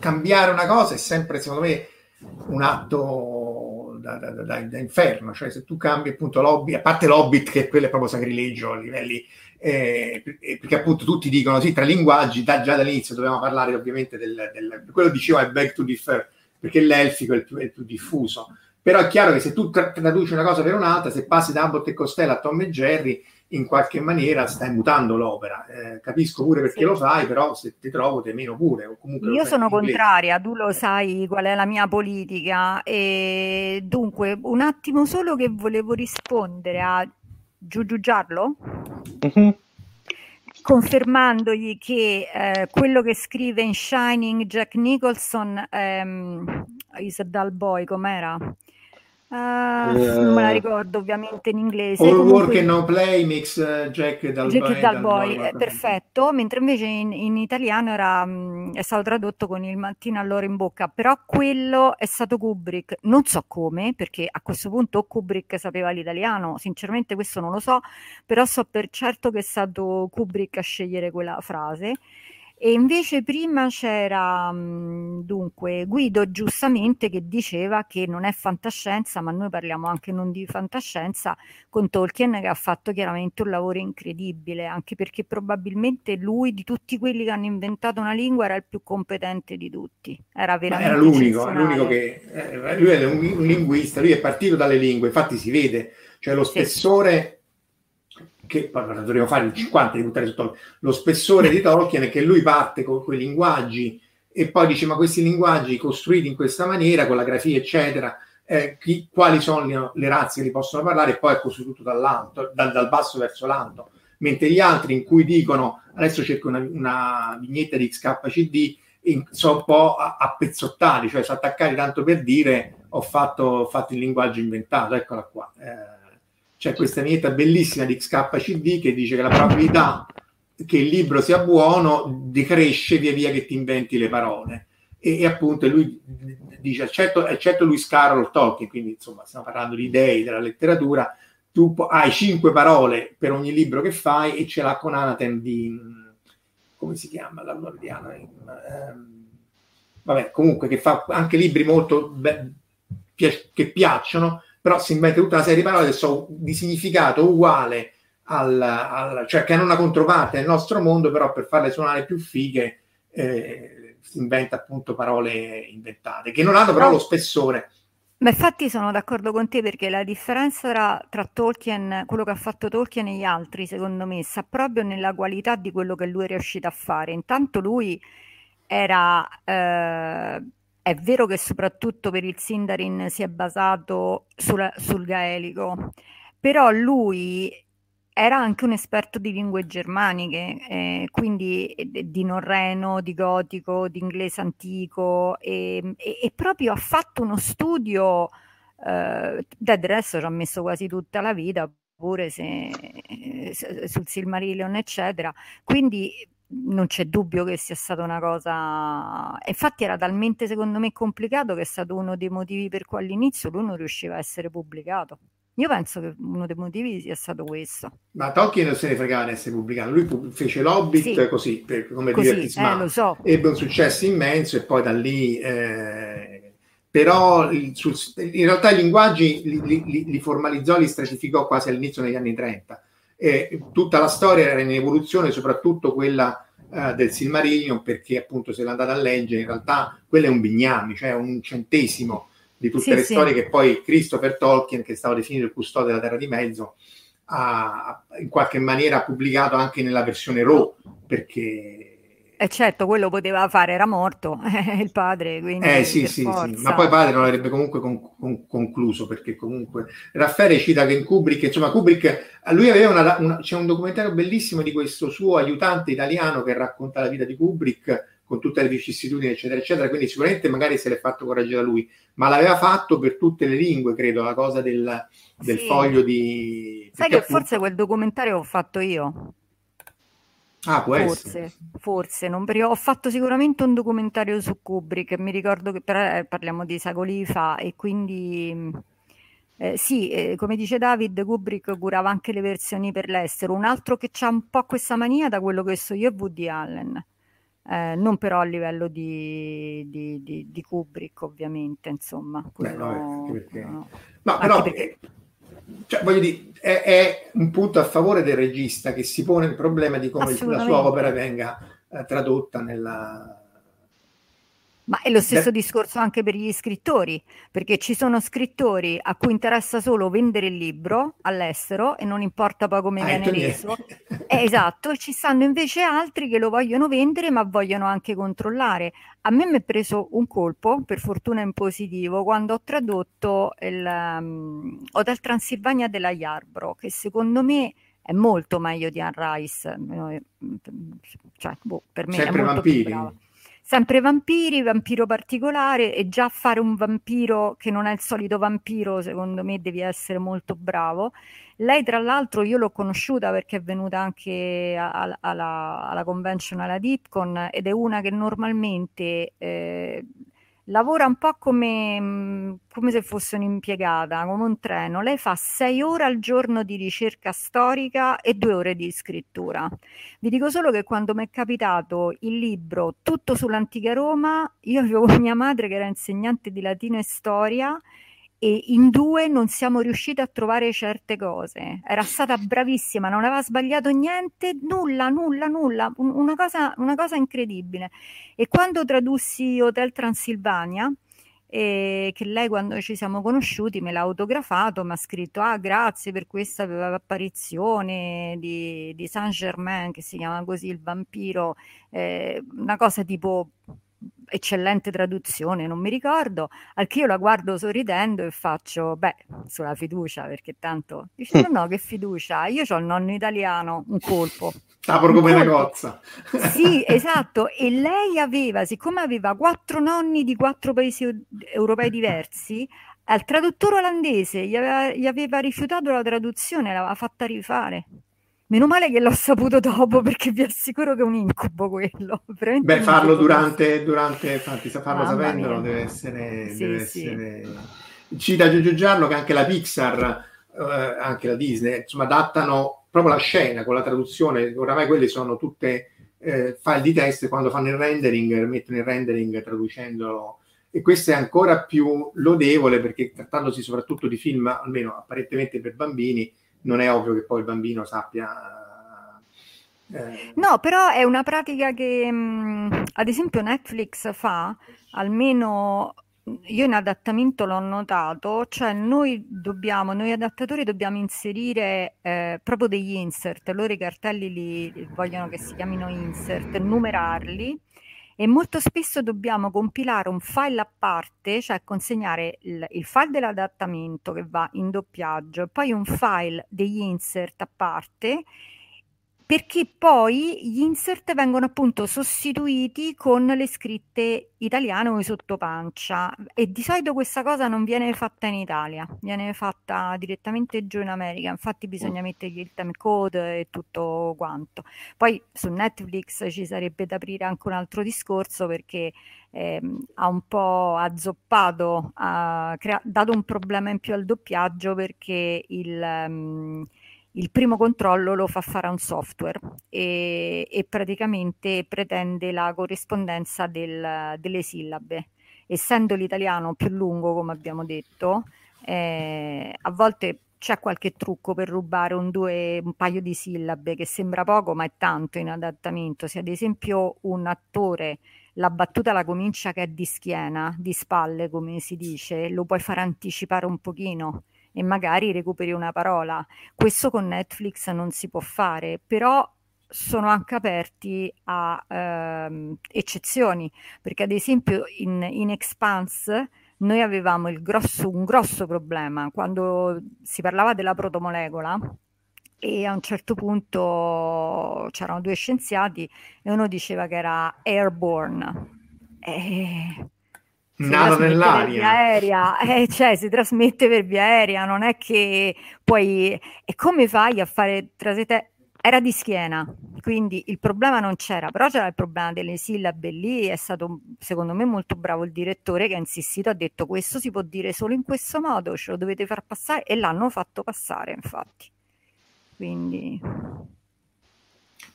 cambiare una cosa è sempre, secondo me, un atto da, da, da, da inferno. Cioè, se tu cambi appunto l'Hobbit, a parte l'Hobbit, che quello è proprio sacrilegio a livelli... Eh, perché appunto tutti dicono, sì, tra linguaggi, da, già dall'inizio dobbiamo parlare ovviamente del... del quello dicevo è back to differ, perché l'elfico è il più, è il più diffuso. Però è chiaro che se tu traduci una cosa per un'altra, se passi da Abbott e Costello a Tom e Jerry, in qualche maniera stai mutando l'opera. Eh, capisco pure perché sì, lo fai, però se ti trovo te meno pure. O comunque io sono contraria, tu lo sai qual è la mia politica. E dunque, un attimo solo che volevo rispondere a Giugiugiarlo, mm-hmm. confermandogli che eh, quello che scrive in Shining Jack Nicholson ehm, is a dull boy, com'era? Uh, uh, non me la ricordo ovviamente in inglese. All comunque, work and no play mix uh, Jack e Dal Jack Boy, Dal Boy, Boy. Eh, perfetto, mentre invece in, in italiano era, mh, è stato tradotto con Il mattino all'ora in bocca, però quello è stato Kubrick, non so come, perché a questo punto Kubrick sapeva l'italiano, sinceramente questo non lo so, però so per certo che è stato Kubrick a scegliere quella frase. E invece prima c'era dunque Guido, giustamente, che diceva che non è fantascienza, ma noi parliamo anche non di fantascienza con Tolkien, che ha fatto chiaramente un lavoro incredibile, anche perché probabilmente lui di tutti quelli che hanno inventato una lingua era il più competente di tutti, era veramente, ma era l'unico, l'unico che eh, lui è un, un linguista, lui è partito dalle lingue, infatti si vede, cioè lo spessore, sì, che dovremmo fare il cinquanta di buttare su Tolkien, lo spessore di Tolkien è che lui parte con quei linguaggi e poi dici, ma questi linguaggi costruiti in questa maniera, con la grafia eccetera, eh, chi, quali sono le razze che li possono parlare, e poi è costruito dall'alto, dal, dal basso verso l'alto, mentre gli altri in cui dicono, adesso cerco una, una vignetta di X K C D, in, sono un po' appezzottati, cioè sono attaccati tanto per dire ho fatto, ho fatto il linguaggio inventato, eccola qua. Eh, c'è questa vignetta bellissima di X K C D che dice che la probabilità che il libro sia buono decresce via via che ti inventi le parole, e, e appunto lui dice, eccetto, eccetto lui Carroll Tolkien, quindi insomma stiamo parlando di dei della letteratura, tu po- hai cinque parole per ogni libro che fai, e ce l'ha con Anatem di, come si chiama, la nordiana, ehm, vabbè, comunque, che fa anche libri molto be- pi- che piacciono, però si inventa tutta una serie di parole che sono di significato uguale Al, al, cioè che hanno una controparte nel nostro mondo, però per farle suonare più fighe eh, si inventa appunto parole inventate che non hanno però lo spessore. Ma infatti sono d'accordo con te, perché la differenza tra, tra Tolkien, quello che ha fatto Tolkien e gli altri, secondo me, sta proprio nella qualità di quello che lui è riuscito a fare. Intanto lui era eh, è vero che soprattutto per il Sindarin si è basato sulla, sul gaelico, però lui era anche un esperto di lingue germaniche, eh, quindi di norreno, di gotico, di inglese antico, e, e, e proprio ha fatto uno studio, eh, del resto ci ha messo quasi tutta la vita, pure se, se, sul Silmarillion eccetera, quindi non c'è dubbio che sia stata una cosa, infatti era talmente secondo me complicato che è stato uno dei motivi per cui all'inizio lui non riusciva a essere pubblicato. Io penso che uno dei motivi sia stato questo. Ma Tolkien non se ne fregava di essere pubblicato. Lui fece l'Hobbit, sì, così, per, come divertimento. Eh, lo so. Ebbe un successo immenso e poi da lì... Eh, però il, sul, in realtà i linguaggi li, li, li formalizzò, li stratificò quasi all'inizio negli anni trenta. Eh, tutta la storia era in evoluzione, soprattutto quella eh, del Silmarillion, perché appunto se l'è andata a leggere, in realtà quello è un bignami, cioè un centesimo di tutte sì, le storie sì. che poi Christopher Tolkien, che stava definito il custode della Terra di Mezzo, ha in qualche maniera pubblicato anche nella versione raw, perché... E certo, quello poteva fare, era morto il padre, quindi... Eh sì, sì, sì, ma poi padre non l'avrebbe comunque con, con, concluso, perché comunque... Raffaele cita che in Kubrick, insomma Kubrick, lui aveva una, una... c'è un documentario bellissimo di questo suo aiutante italiano che racconta la vita di Kubrick, con tutte le vicissitudini eccetera eccetera, quindi sicuramente magari se l'è fatto coraggiare lui, ma l'aveva fatto per tutte le lingue, credo, la cosa del, del sì. foglio di... Sai che appunto... forse quel documentario l'ho fatto io. Ah, può forse, essere. Forse, non, perché ho fatto sicuramente un documentario su Kubrick, mi ricordo che però, eh, parliamo di secoli fa, e quindi... Eh, sì, eh, come dice David, Kubrick curava anche le versioni per l'estero. Un altro che c'ha un po' questa mania, da quello che so io, è Woody Allen. Eh, non però a livello di, di, di, di Kubrick, ovviamente, insomma. Beh, no, anche perché... no. No, però anche perché... cioè, voglio dire, è, è un punto a favore del regista che si pone il problema di come la sua opera venga eh, tradotta nella... Ma è lo stesso Beh... discorso anche per gli scrittori, perché ci sono scrittori a cui interessa solo vendere il libro all'estero e non importa poi come ah, viene reso. Eh, esatto, ci stanno invece altri che lo vogliono vendere ma vogliono anche controllare. A me mi è preso un colpo, per fortuna in positivo, quando ho tradotto il um, Hotel Transilvania della Yarbrough, che secondo me è molto meglio di Anne Rice, cioè, boh, per me sempre è molto vampiri. Più brava. Sempre vampiri, vampiro particolare, e già fare un vampiro che non è il solito vampiro, secondo me devi essere molto bravo. Lei tra l'altro io l'ho conosciuta perché è venuta anche alla, alla, alla convention, alla DeepCon, ed è una che normalmente eh, lavora un po' come, come se fosse un'impiegata, come un treno. Lei fa sei ore al giorno di ricerca storica e due ore di scrittura. Vi dico solo che quando mi è capitato il libro tutto sull'antica Roma, io avevo mia madre che era insegnante di latino e storia, e in due non siamo riusciti a trovare certe cose. Era stata bravissima, non aveva sbagliato niente, nulla, nulla, nulla, una cosa, una cosa incredibile. E quando tradussi Hotel Transilvania, eh, che lei quando ci siamo conosciuti me l'ha autografato, mi ha scritto ah grazie per questa apparizione di, di Saint Germain, che si chiama così il vampiro, eh, una cosa tipo eccellente traduzione, non mi ricordo, al che io la guardo sorridendo e faccio, beh, sulla fiducia, perché tanto dice, no, no, che fiducia, io c'ho il nonno italiano, un colpo. Ah, proprio come una cozza. Sì, esatto, e lei aveva, siccome aveva quattro nonni di quattro paesi europei diversi, al traduttore olandese gli aveva, gli aveva rifiutato la traduzione, l'aveva fatta rifare. Meno male che l'ho saputo dopo, perché vi assicuro che è un incubo quello. Veramente Beh, farlo durante, durante, infatti, farlo Mamma sapendolo mia. deve essere... Sì, deve sì. essere... Ci da giugiarlo che anche la Pixar, eh, anche la Disney, insomma, adattano proprio la scena con la traduzione. Oramai quelle sono tutte eh, file di testo e quando fanno il rendering, mettono il rendering traducendolo. E questo è ancora più lodevole, perché trattandosi soprattutto di film, almeno apparentemente per bambini, non è ovvio che poi il bambino sappia... Eh. No, però è una pratica che, mh, ad esempio, Netflix fa, almeno io in adattamento l'ho notato, cioè noi dobbiamo, noi adattatori dobbiamo inserire eh, proprio degli insert, loro i cartelli li vogliono che si chiamino insert, numerarli, e molto spesso dobbiamo compilare un file a parte, cioè consegnare il, il file dell'adattamento che va in doppiaggio, poi un file degli insert a parte, perché poi gli insert vengono appunto sostituiti con le scritte italiane o i sottopancia, e di solito questa cosa non viene fatta in Italia, viene fatta direttamente giù in America, infatti bisogna mettergli il time code e tutto quanto. Poi su Netflix ci sarebbe da aprire anche un altro discorso, perché ehm, ha un po' azzoppato, ha crea- dato un problema in più al doppiaggio, perché il... Um, Il primo controllo lo fa fare a un software e, e praticamente pretende la corrispondenza del, delle sillabe. Essendo l'italiano più lungo, come abbiamo detto, eh, a volte c'è qualche trucco per rubare un, due, un paio di sillabe, che sembra poco ma è tanto in adattamento. Se ad esempio un attore la battuta la comincia che è di schiena, di spalle come si dice, lo puoi far anticipare un pochino e magari recuperi una parola. Questo con Netflix non si può fare, però sono anche aperti a ehm, eccezioni, perché ad esempio in, in Expanse noi avevamo il grosso, un grosso problema quando si parlava della protomolecola, e a un certo punto c'erano due scienziati e uno diceva che era airborne. E... nato nell'aria aerea, eh, cioè si trasmette per via aerea, non è che poi, e come fai a fare trasete? Era di schiena, quindi il problema non c'era, però c'era il problema delle sillabe. Lì è stato secondo me molto bravo il direttore, che ha insistito, ha detto questo si può dire solo in questo modo, ce lo dovete far passare, e l'hanno fatto passare, infatti. Quindi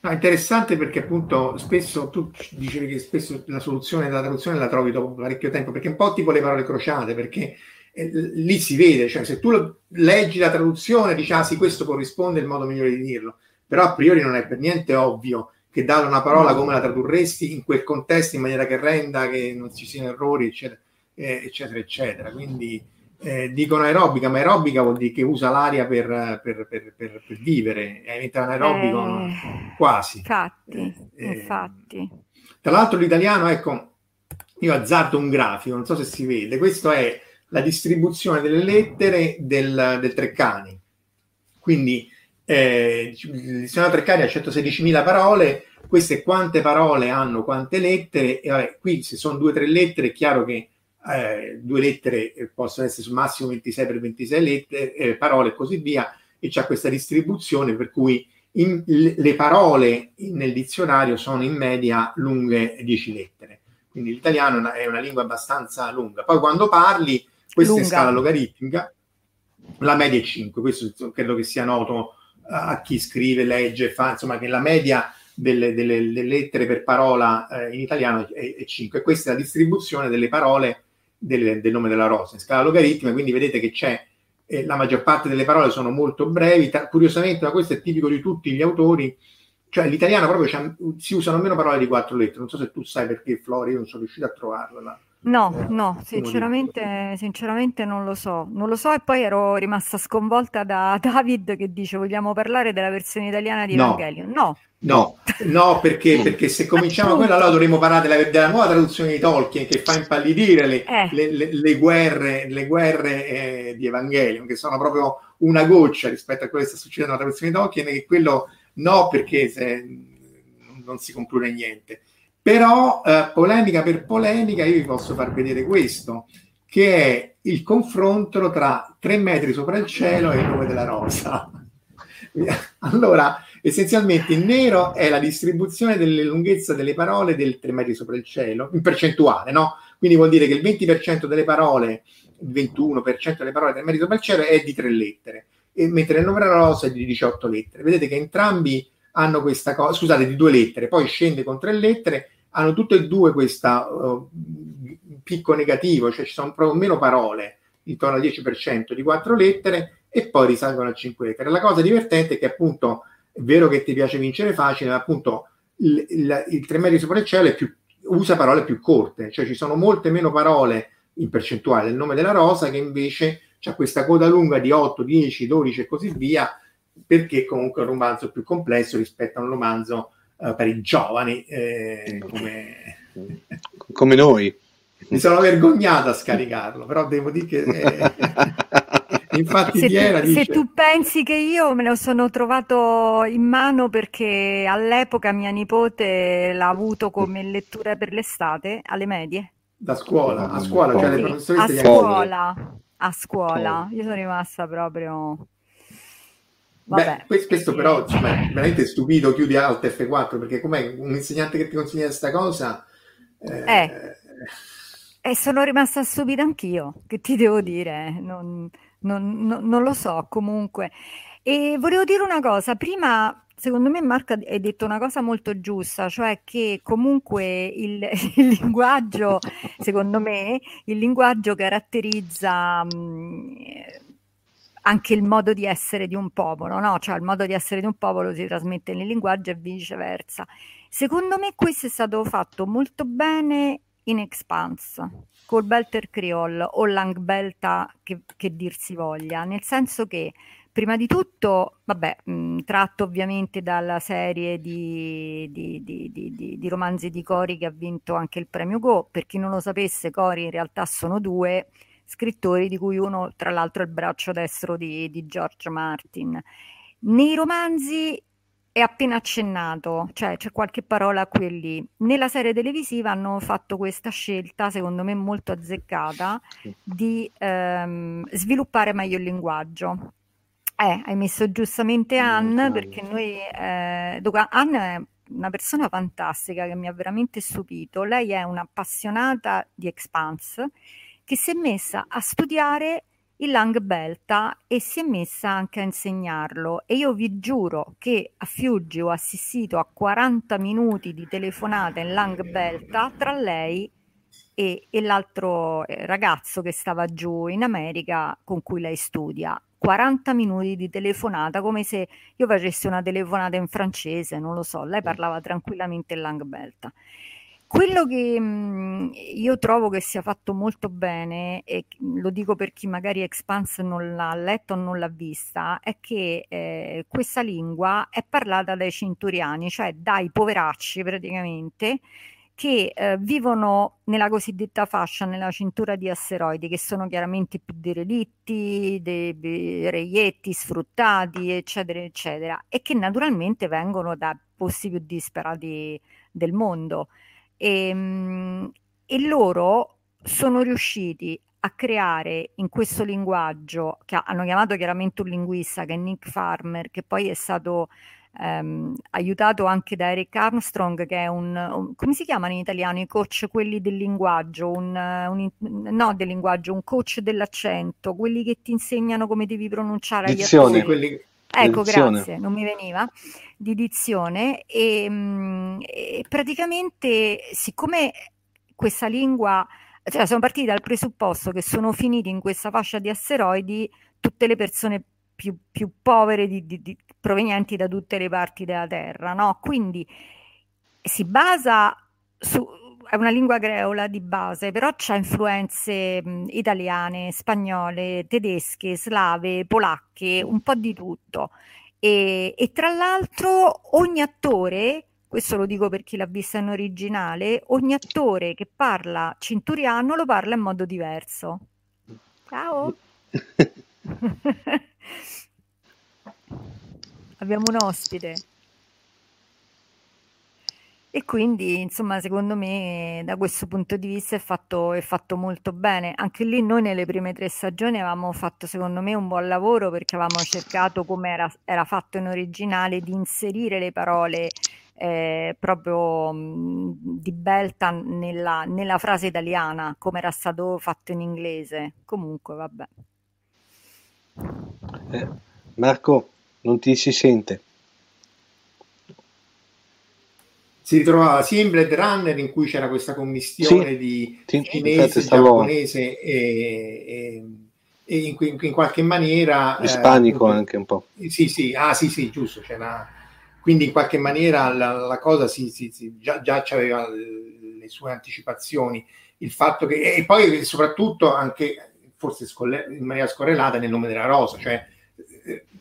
no, interessante, perché appunto spesso tu dicevi che spesso la soluzione della traduzione la trovi dopo parecchio tempo, perché è un po' tipo le parole crociate, perché eh, lì si vede, cioè se tu lo, leggi la traduzione dici ah sì, questo corrisponde, il modo migliore di dirlo, però a priori non è per niente ovvio che dare una parola come la tradurresti in quel contesto in maniera che renda, che non ci siano errori eccetera eh, eccetera eccetera. Quindi Eh, dicono aerobica, ma aerobica vuol dire che usa l'aria per, per, per, per, per vivere, è anaerobico, eh, no? Quasi. Infatti, eh, infatti. Tra l'altro l'italiano, ecco, io azzardo un grafico, non so se si vede, questa è la distribuzione delle lettere del, del Treccani. Quindi eh, il dizionario Treccani ha centosedicimila parole, queste quante parole hanno quante lettere, e vabbè, qui se sono due o tre lettere è chiaro che Eh, due lettere eh, possono essere sul massimo ventisei per ventisei lettere, eh, parole e così via, e c'è questa distribuzione per cui in, le parole in, nel dizionario sono in media lunghe dieci lettere, quindi l'italiano è una, è una lingua abbastanza lunga. Poi quando parli, questa lunga. È scala logaritmica, la media è cinque, questo credo che sia noto a chi scrive, legge, fa, insomma, che la media delle, delle, delle lettere per parola eh, in italiano è, è cinque, e questa è la distribuzione delle parole Del, del nome della rosa in scala logaritmica. Quindi vedete che c'è eh, la maggior parte delle parole sono molto brevi, tra, curiosamente, ma questo è tipico di tutti gli autori, cioè l'italiano proprio si usano meno parole di quattro lettere, non so se tu sai perché, Flora, io non sono riuscito a trovarla. No, no, sinceramente, sinceramente non lo so, non lo so e poi ero rimasta sconvolta da David che dice vogliamo parlare della versione italiana di Evangelion. No, no, no, perché, perché se cominciamo quella allora dovremmo parlare della, della nuova traduzione di Tolkien che fa impallidire le, eh. le, le, le guerre, le guerre eh, di Evangelion, che sono proprio una goccia rispetto a quello che sta succedendo nella traduzione di Tolkien, e quello no, perché se, non si conclude niente. Però eh, polemica per polemica io vi posso far vedere questo, che è il confronto tra Tre metri sopra il cielo e Il nome della rosa. Allora, essenzialmente in nero è la distribuzione delle lunghezze delle parole del Tre metri sopra il cielo, in percentuale, no? Quindi vuol dire che il venti per cento delle parole, il ventuno per cento delle parole del Tre metri sopra il cielo è di tre lettere, e mentre il nome della rosa è di diciotto lettere. Vedete che entrambi hanno questa cosa, scusate, di due lettere, poi scende con tre lettere, hanno tutte e due questa uh, picco negativo, cioè ci sono proprio meno parole, intorno al dieci per cento di quattro lettere, e poi risalgono a cinque lettere. La cosa divertente è che appunto, è vero che ti piace vincere facile, ma appunto il, il, il tre metri sopra il cielo è più, usa parole più corte, cioè ci sono molte meno parole in percentuale del nome della rosa, che invece c'ha questa coda lunga di otto, dieci, dodici e così via, perché comunque è un romanzo più complesso rispetto a un romanzo uh, per i giovani eh, come... come noi. Mi sono vergognata a scaricarlo, però devo dire che eh... infatti se, Diera tu, dice... se tu pensi che io me lo sono trovato in mano perché all'epoca mia nipote l'ha avuto come lettura per l'estate alle medie da scuola, a scuola, cioè le professoresse a scuola, a scuola io sono rimasta proprio... Vabbè. Beh, questo però insomma, è veramente stupido, chiudi Alt F quattro, perché com'è un insegnante che ti consiglia questa cosa? Eh... Eh, e sono rimasta stupida anch'io, che ti devo dire, non, non, non, non lo so comunque. E volevo dire una cosa, prima secondo me Marco hai detto una cosa molto giusta, cioè che comunque il, il linguaggio, secondo me, il linguaggio caratterizza... Mh, anche il modo di essere di un popolo, no? Cioè il modo di essere di un popolo si trasmette nel linguaggio e viceversa. Secondo me questo è stato fatto molto bene in Expanse, col belter Creole o Langbelta che, che dir si voglia, nel senso che prima di tutto, vabbè, mh, tratto ovviamente dalla serie di, di, di, di, di, di romanzi di Cory che ha vinto anche il premio Go, per chi non lo sapesse Cory in realtà sono due scrittori di cui uno tra l'altro è il braccio destro di, di George Martin. Nei romanzi è appena accennato, cioè c'è qualche parola qui e lì. Nella serie televisiva hanno fatto questa scelta secondo me molto azzeccata di ehm, sviluppare meglio il linguaggio. Eh, hai messo giustamente Anne, perché noi eh, Anne è una persona fantastica che mi ha veramente stupito, lei è un'appassionata di Expanse che si è messa a studiare il Langbelta e si è messa anche a insegnarlo, e io vi giuro che a Fiuggi ho assistito a quaranta minuti di telefonata in Langbelta tra lei e, e l'altro ragazzo che stava giù in America con cui lei studia, quaranta minuti di telefonata come se io facessi una telefonata in francese, non lo so, lei parlava tranquillamente il Langbelta. Quello che mh, io trovo che sia fatto molto bene, e lo dico per chi magari Expanse non l'ha letto o non l'ha vista, è che eh, questa lingua è parlata dai centuriani, cioè dai poveracci praticamente, che eh, vivono nella cosiddetta fascia, nella cintura di asteroidi, che sono chiaramente più derelitti, dei reietti, sfruttati, eccetera, eccetera, e che naturalmente vengono da posti più disperati del mondo. E, e loro sono riusciti a creare in questo linguaggio che hanno chiamato chiaramente un linguista che è Nick Farmer, che poi è stato ehm, aiutato anche da Eric Armstrong, che è un, un come si chiamano in italiano i coach quelli del linguaggio, un, un, no del linguaggio, un coach dell'accento, quelli che ti insegnano come devi pronunciare lezioni, gli attori quelli... Ecco, grazie, non mi veniva, di dizione, e, mh, e praticamente siccome questa lingua, cioè sono partiti dal presupposto che sono finiti in questa fascia di asteroidi tutte le persone più, più povere di, di, di, provenienti da tutte le parti della Terra, no? Quindi si basa su... è una lingua creola di base, però c'ha influenze mh, italiane, spagnole, tedesche, slave, polacche, un po' di tutto. E, e tra l'altro ogni attore, questo lo dico per chi l'ha vista in originale, ogni attore che parla cinturiano lo parla in modo diverso. Ciao! Abbiamo un ospite. E quindi, insomma, secondo me da questo punto di vista è fatto, è fatto molto bene. Anche lì noi nelle prime tre stagioni avevamo fatto, secondo me, un buon lavoro, perché avevamo cercato, come era, era fatto in originale, di inserire le parole eh, proprio mh, di Belta nella, nella frase italiana, come era stato fatto in inglese. Comunque, vabbè. Eh, Marco, non ti si sente. Si trovava sia in Blade Runner, in cui c'era questa commistione sì, di sì, cinese, giapponese e, e, e in, in, in qualche maniera ispanico eh, anche un po'. Sì, sì, ah sì, sì, giusto. Una, quindi in qualche maniera la, la cosa sì, sì, sì, già, già c'aveva le sue anticipazioni. Il fatto che, e poi soprattutto anche forse scolle, in maniera scorrelata nel Nome della Rosa, cioè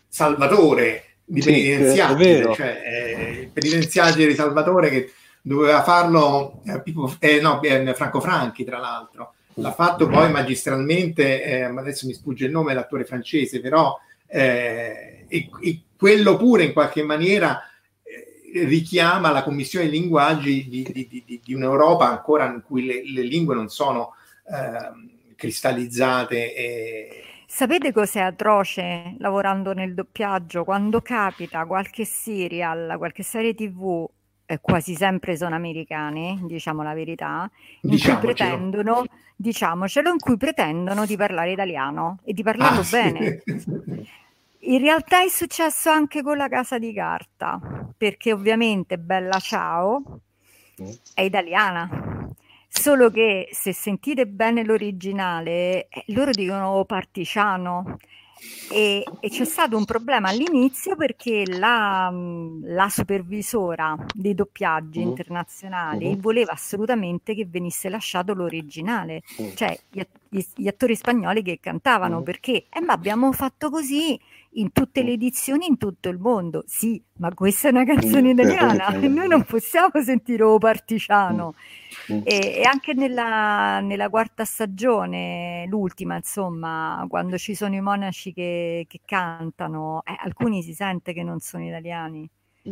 Salvatore. Di sì, penitenziario, cioè eh, il penitenziario di Salvatore che doveva farlo eh, Pippo, eh, no, eh, Franco Franchi, tra l'altro l'ha fatto poi magistralmente eh, adesso mi sfugge il nome, l'attore francese, però eh, e, e quello pure in qualche maniera eh, richiama la commissione dei linguaggi di, di, di, di un'Europa ancora in cui le, le lingue non sono eh, cristallizzate e... Sapete cos'è atroce lavorando nel doppiaggio? Quando capita qualche serial, qualche serie tv, eh, quasi sempre sono americane, diciamo la verità, in diciamocelo. cui pretendono, diciamocelo, in cui pretendono di parlare italiano e di parlarlo ah, bene. Sì. In realtà è successo anche con La Casa di Carta, perché ovviamente Bella Ciao è italiana. Solo che se sentite bene l'originale, loro dicono partigiano e, e c'è stato un problema all'inizio perché la, la supervisora dei doppiaggi mm. internazionali mm-hmm. voleva assolutamente che venisse lasciato l'originale, mm. cioè gli, gli attori spagnoli che cantavano mm. perché eh, ma abbiamo fatto così in tutte le edizioni in tutto il mondo. Sì, ma questa è una canzone italiana e noi non possiamo sentire o partigiano. E, e anche nella, nella quarta stagione, l'ultima insomma, quando ci sono i monaci che, che cantano, eh, alcuni si sente che non sono italiani,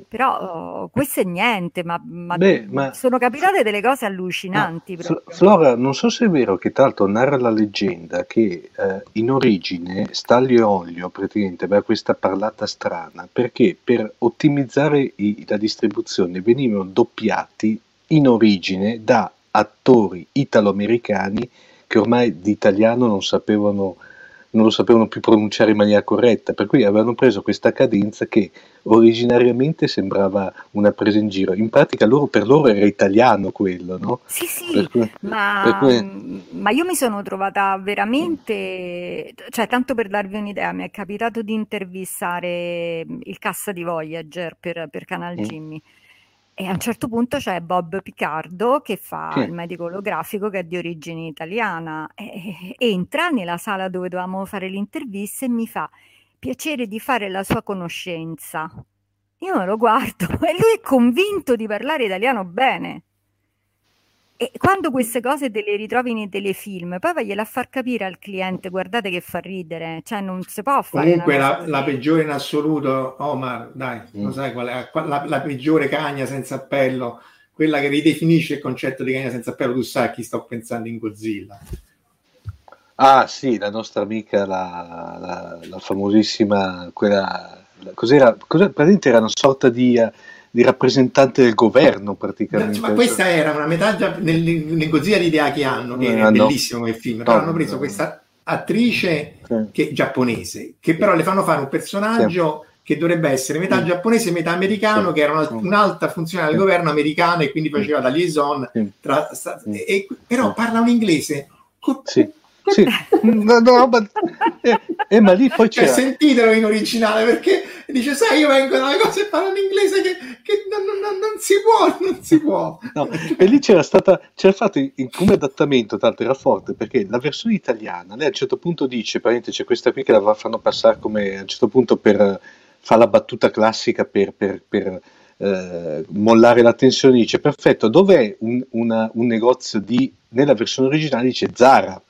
però oh, questo è niente, ma, ma, Beh, ma sono capitate delle cose allucinanti. No, Flora, non so se è vero che tra l'altro narra la leggenda che eh, in origine Staglio e Ollio praticamente aveva questa parlata strana perché per ottimizzare i, la distribuzione venivano doppiati in origine da attori italo-americani che ormai di italiano non sapevano, non lo sapevano più pronunciare in maniera corretta, per cui avevano preso questa cadenza che originariamente sembrava una presa in giro, in pratica loro, per loro era italiano quello, no? Sì, sì, per cui, ma, per cui... ma io mi sono trovata veramente, cioè tanto per darvi un'idea, mi è capitato di intervistare il cast di Voyager per, per Canal mm. Jimmy. E a un certo punto c'è Bob Picardo che fa sì. il medico olografico, che è di origine italiana, e, e entra nella sala dove dovevamo fare l'intervista e mi fa piacere di fare la sua conoscenza. Io me lo guardo e lui è convinto di parlare italiano bene. E quando queste cose te le ritrovi nei telefilm, poi vagliela a far capire al cliente, guardate che fa ridere, cioè non si può fare. Comunque la, la peggiore in assoluto, Omar, dai, mm. lo sai qual è? La, la peggiore cagna senza appello, quella che ridefinisce il concetto di cagna senza appello, tu sai a chi sto pensando in Godzilla. Ah sì, la nostra amica, la, la, la famosissima, quella, la, cos'era, cos'era, praticamente era una sorta di... di rappresentante del governo praticamente. Ma questa era una metà nel, nel Godzilla di idea che hanno, che no, è bellissimo quel no. film, però no, hanno preso no. questa attrice sì. che, giapponese, che però le fanno fare un personaggio sì. che dovrebbe essere metà sì. giapponese metà americano, sì. che era una, sì. un'alta funzionale sì. del governo americano e quindi faceva da liaison sì. tra, sì. e, però parla un inglese sì. Sì. No, no, ma, eh, eh, ma lì poi c'era, cioè, sentitelo in originale perché e dice sai io vengo da una cosa e parlo in inglese che, che non, non, non si può non si può no, e lì c'era stata c'era fatto in, come adattamento tra l'altro era forte perché la versione italiana lei a un certo punto dice parentesi questa qui che la fanno passare come a un certo punto per fa la battuta classica per, per, per eh, mollare la tensione dice perfetto dov'è un, una, un negozio di nella versione originale dice Zara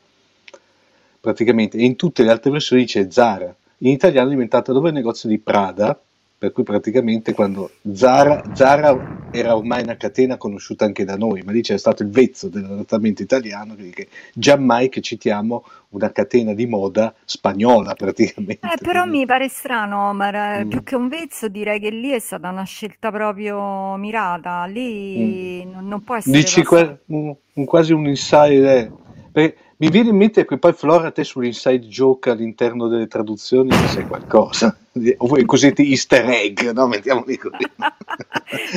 praticamente e in tutte le altre versioni dice Zara in italiano è diventata dov'è il negozio di Prada per cui praticamente quando Zara, Zara era ormai una catena conosciuta anche da noi ma lì c'è stato il vezzo dell'adattamento italiano che giammai che citiamo una catena di moda spagnola praticamente eh, però mi pare strano Omar mm. più che un vezzo direi che lì è stata una scelta proprio mirata lì mm. non, non può essere dici quasi un, un, quasi un inside perché mi viene in mente che poi Flora te sull'inside joke all'interno delle traduzioni sai qualcosa, o i cosiddetti easter egg, no? Mettiamoli così.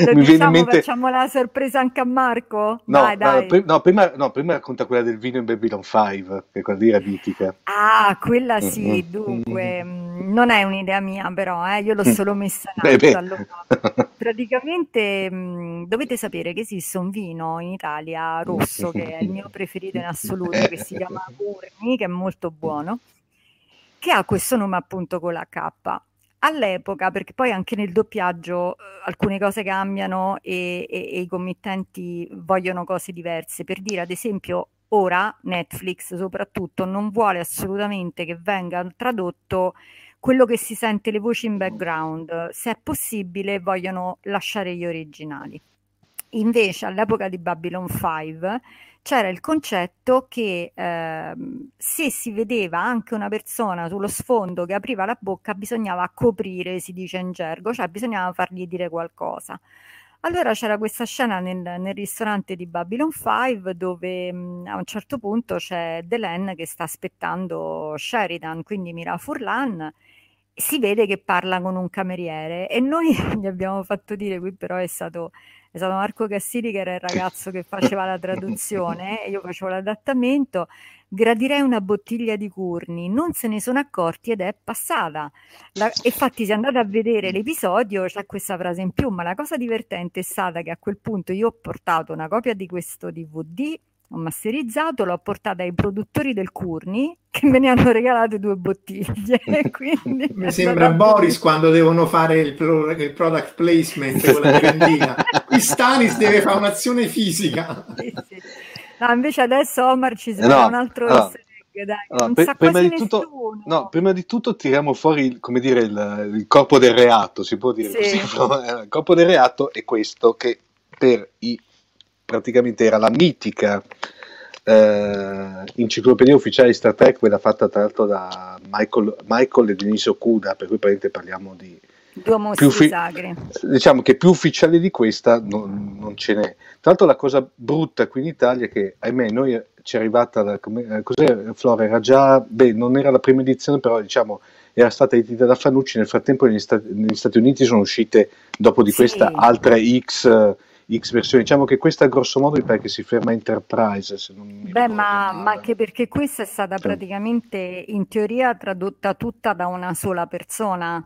Lo mi diciamo, viene in mente... facciamo la sorpresa anche a Marco? No, dai, dai. Pr- no, prima, no, prima racconta quella del vino in Babylon cinque, che quella lì era mitica. Ah, quella sì, mm-hmm. dunque, non è un'idea mia però, eh, io l'ho solo messa in alto. Beh, beh. Allora, praticamente mh, dovete sapere che esiste un vino in Italia rosso, che è il mio preferito in assoluto, che si chiama Burni, che è molto buono, che ha questo nome appunto con la K. All'epoca, perché poi anche nel doppiaggio eh, alcune cose cambiano e, e, e i committenti vogliono cose diverse. Per dire, ad esempio, ora Netflix soprattutto non vuole assolutamente che venga tradotto quello che si sente le voci in background. Se è possibile vogliono lasciare gli originali. Invece all'epoca di Babylon cinque c'era il concetto che eh, se si vedeva anche una persona sullo sfondo che apriva la bocca bisognava coprire, si dice in gergo, cioè bisognava fargli dire qualcosa. Allora c'era questa scena nel, nel ristorante di Babylon cinque dove mh, a un certo punto c'è Delenn che sta aspettando Sheridan, quindi Mira Furlan, si vede che parla con un cameriere e noi gli abbiamo fatto dire, qui però è stato... è stato Marco Cassini che era il ragazzo che faceva la traduzione, io facevo l'adattamento, gradirei una bottiglia di Curni, non se ne sono accorti ed è passata. La, infatti se andate a vedere l'episodio c'è questa frase in più, ma la cosa divertente è stata che a quel punto io ho portato una copia di questo D V D, ho masterizzato, l'ho portata ai produttori del Curni che me ne hanno regalato due bottiglie. Quindi mi sembra Boris quando devono fare il, pro, il product placement con la grandina. Qui Stanis deve fare un'azione fisica. Sì, sì. No, invece adesso Omar ci sarà no, un altro no, dai, no, non pre- sa prima quasi di tutto, nessuno. No, prima di tutto tiriamo fuori come dire, il, il corpo del reato, si può dire sì. Così. Il corpo del reato è questo che per i praticamente era la mitica eh, enciclopedia ufficiale di Star Trek, quella fatta tra l'altro da Michael, Michael e Denise Okuda, per cui parliamo di due mostri fi- sagri. Diciamo che più ufficiale di questa non, non ce n'è. Tra l'altro la cosa brutta qui in Italia è che ahimè noi ci è arrivata la, come, cos'è Flora? Era già, beh, non era la prima edizione, però diciamo era stata edita da Fanucci, nel frattempo negli Stati, negli Stati Uniti sono uscite dopo di questa sì. altre X X versioni, diciamo che questa grosso modo mi pare che si ferma Enterprise se non mi beh ma, ma anche perché questa è stata sì. praticamente in teoria tradotta tutta da una sola persona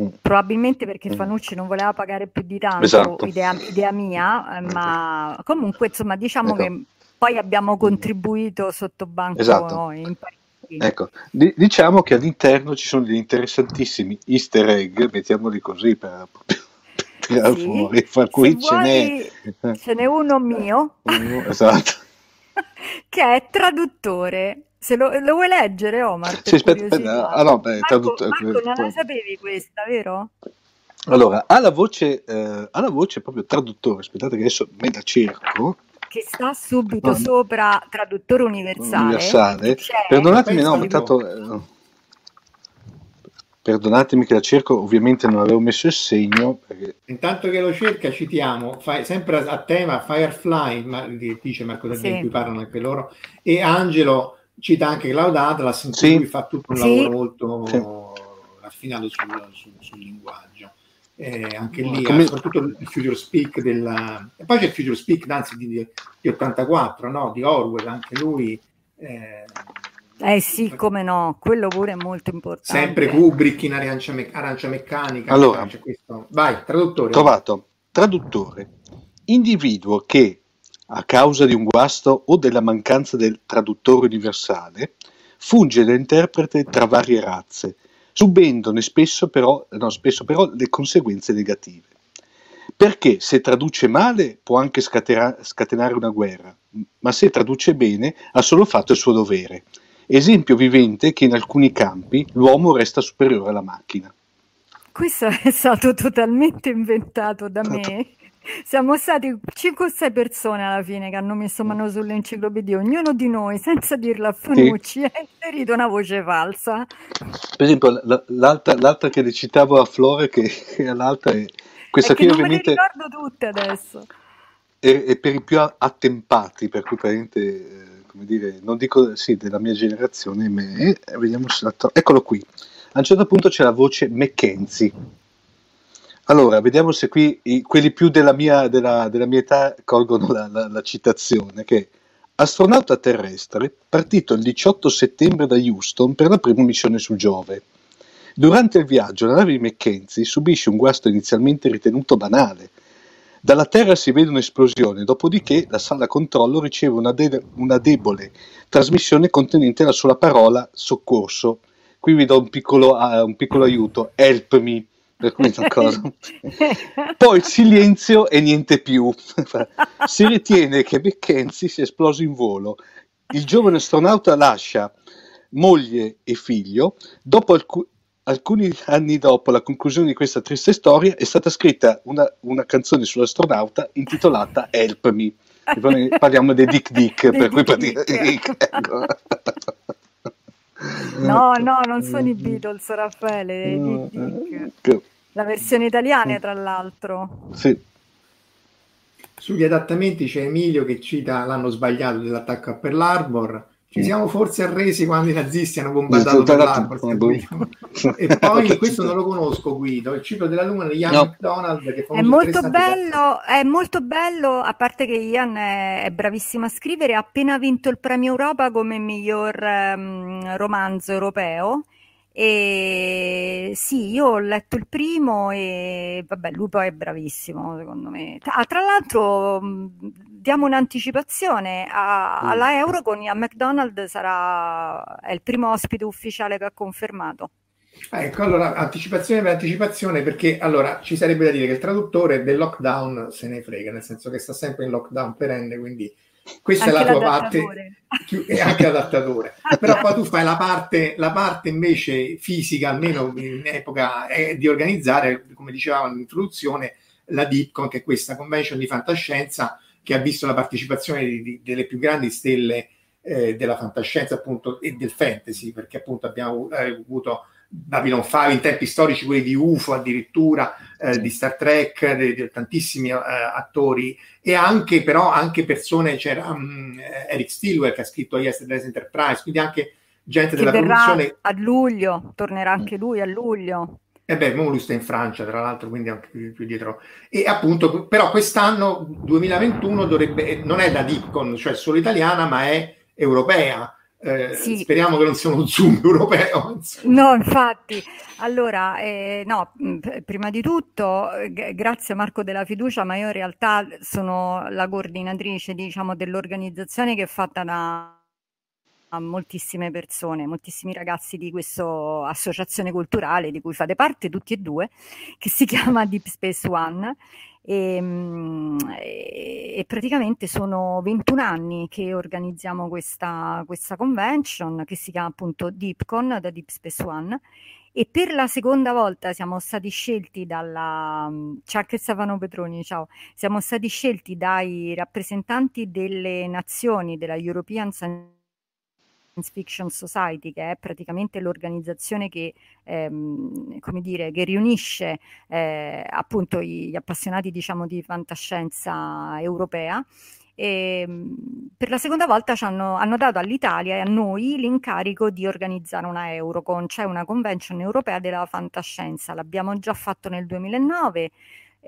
mm. probabilmente perché mm. Fanucci non voleva pagare più di tanto esatto. idea, idea mia ma comunque insomma diciamo ecco. che poi abbiamo contribuito sotto banco esatto. in Parigi. Ecco, D- diciamo che all'interno ci sono degli interessantissimi easter egg, mettiamoli così per sì. fuori, fra cui ce vuoi, n'è ce n'è uno mio esatto. che è traduttore. Se lo, lo vuoi leggere, Omar? Sì, aspetta, no, ah, no, beh, Marco, Marco, non la sapevi questa, vero? Allora, ha la voce, eh, ha la voce proprio traduttore. Aspettate, che adesso me la cerco. Che sta subito ah. sopra traduttore universale. universale. Perdonatemi, no, ho mettato. Perdonatemi che la cerco, ovviamente non avevo messo il segno. Perché... Intanto che lo cerca, citiamo, fai, sempre a tema Firefly, ma, dice Marco Taddia, sì. in cui parlano anche loro, e Angelo cita anche Cloud Atlas, in cui sì. fa tutto un lavoro sì. molto sì. raffinato sul, sul, sul linguaggio. Eh, anche lì, Come... soprattutto il Future Speak, della... e poi c'è il Future Speak, anzi, di, di ottantaquattro, no? Di Orwell, anche lui... Eh... Eh sì, come no, quello pure è molto importante. Sempre Kubrick in Arancia, me- arancia meccanica. Allora, c'è questo. Vai, traduttore. Trovato. Traduttore. Individuo che, a causa di un guasto o della mancanza del traduttore universale, funge da interprete tra varie razze, subendone spesso però, no, spesso però le conseguenze negative. Perché se traduce male può anche scatera- scatenare una guerra, ma se traduce bene ha solo fatto il suo dovere. Esempio vivente che in alcuni campi l'uomo resta superiore alla macchina. Questo è stato totalmente inventato da me. Siamo stati cinque o sei persone alla fine che hanno messo mano sull'enciclopedia, ognuno di noi, senza dirla a Fanucci, ha sì. inserito una voce falsa. Per esempio, l'altra, l'altra che le citavo a Flora, che è l'altra, è questa è che qui ovviamente... Non me le ricordo tutte adesso. È, è per i più attempati, per cui praticamente, come dire, non dico sì, della mia generazione, ma è, vediamo se la tro- eccolo qui. A un certo punto c'è la voce Mackenzie. Allora, vediamo se qui i, quelli più della mia, della, della mia età colgono la, la, la citazione, che astronauta terrestre, partito il diciotto settembre da Houston per la prima missione su Giove. Durante il viaggio la nave di Mackenzie subisce un guasto inizialmente ritenuto banale. Dalla Terra si vede un'esplosione, dopodiché la sala controllo riceve una, de- una debole trasmissione contenente la sola parola soccorso. Qui vi do un piccolo, uh, un piccolo aiuto, help me. Per cosa. Poi silenzio e niente più. Si ritiene che Mackenzie sia esploso in volo. Il giovane astronauta lascia moglie e figlio. Dopo alc- alcuni anni dopo la conclusione di questa triste storia è stata scritta una, una canzone sull'astronauta intitolata Help Me. Parliamo dei Dick Dick, per cui praticamente. No, no, non sono i Beatles, Raffaele, no, Dick. La versione italiana, tra l'altro. Sì. Sugli adattamenti c'è Emilio che cita l'anno sbagliato dell'attacco a Pearl Harbor. Ci siamo forse arresi quando i nazisti hanno bombardato Pearl Harbor. E poi questo non lo conosco, Guido, il ciclo della luna di Ian no. McDonald, che è molto bello, è molto bello, a parte che Ian è, è bravissimo a scrivere, ha appena vinto il premio Europa come miglior um, romanzo europeo. E sì, io ho letto il primo e vabbè, lui poi è bravissimo, secondo me. Ah, tra l'altro diamo un'anticipazione a, alla Eurocon, a McDonald sarà è il primo ospite ufficiale che ha confermato. Ecco, allora anticipazione per anticipazione, perché allora ci sarebbe da dire che il traduttore del lockdown se ne frega, nel senso che sta sempre in lockdown perenne, quindi questa anche è la tua parte e anche l'adattatore. Però poi tu fai la parte, la parte invece fisica, almeno in epoca, è di organizzare, come dicevamo nell'introduzione, la DeepCon, che è questa convention di fantascienza che ha visto la partecipazione di, di, delle più grandi stelle eh, della fantascienza, appunto, e del fantasy, perché appunto abbiamo eh, avuto Babylon cinque in tempi storici, quelli di U F O addirittura, eh, di Star Trek, di, di tantissimi eh, attori, e anche però anche persone, c'era um, Eric Stilwell che ha scritto Yesterday's Enterprise, quindi anche gente che della produzione. A luglio tornerà anche lui a luglio. E beh, mo lui sta in Francia, tra l'altro, quindi anche più, più dietro. E appunto, però quest'anno duemilaventuno dovrebbe, non è la DeepCon, cioè solo italiana, ma è europea. Eh, sì. Speriamo che non sia uno Zoom europeo, insomma. No, infatti, allora eh, no, p- prima di tutto g- grazie Marco della fiducia, ma io in realtà sono la coordinatrice, diciamo, dell'organizzazione, che è fatta da moltissime persone, moltissimi ragazzi di questa associazione culturale di cui fate parte tutti e due, che si chiama Deep Space One. E, e praticamente sono ventuno anni che organizziamo questa, questa convention, che si chiama appunto DeepCon, da Deep Space One, e per la seconda volta siamo stati scelti dalla ciao che Stefano Petroni, ciao, siamo stati scelti dai rappresentanti delle nazioni della European Science Fiction Society, che è praticamente l'organizzazione che, ehm, come dire, che riunisce eh, appunto gli appassionati, diciamo, di fantascienza europea. E per la seconda volta ci hanno, hanno dato all'Italia e a noi l'incarico di organizzare una Eurocon, cioè una convention europea della fantascienza. L'abbiamo già fatto nel duemilanove.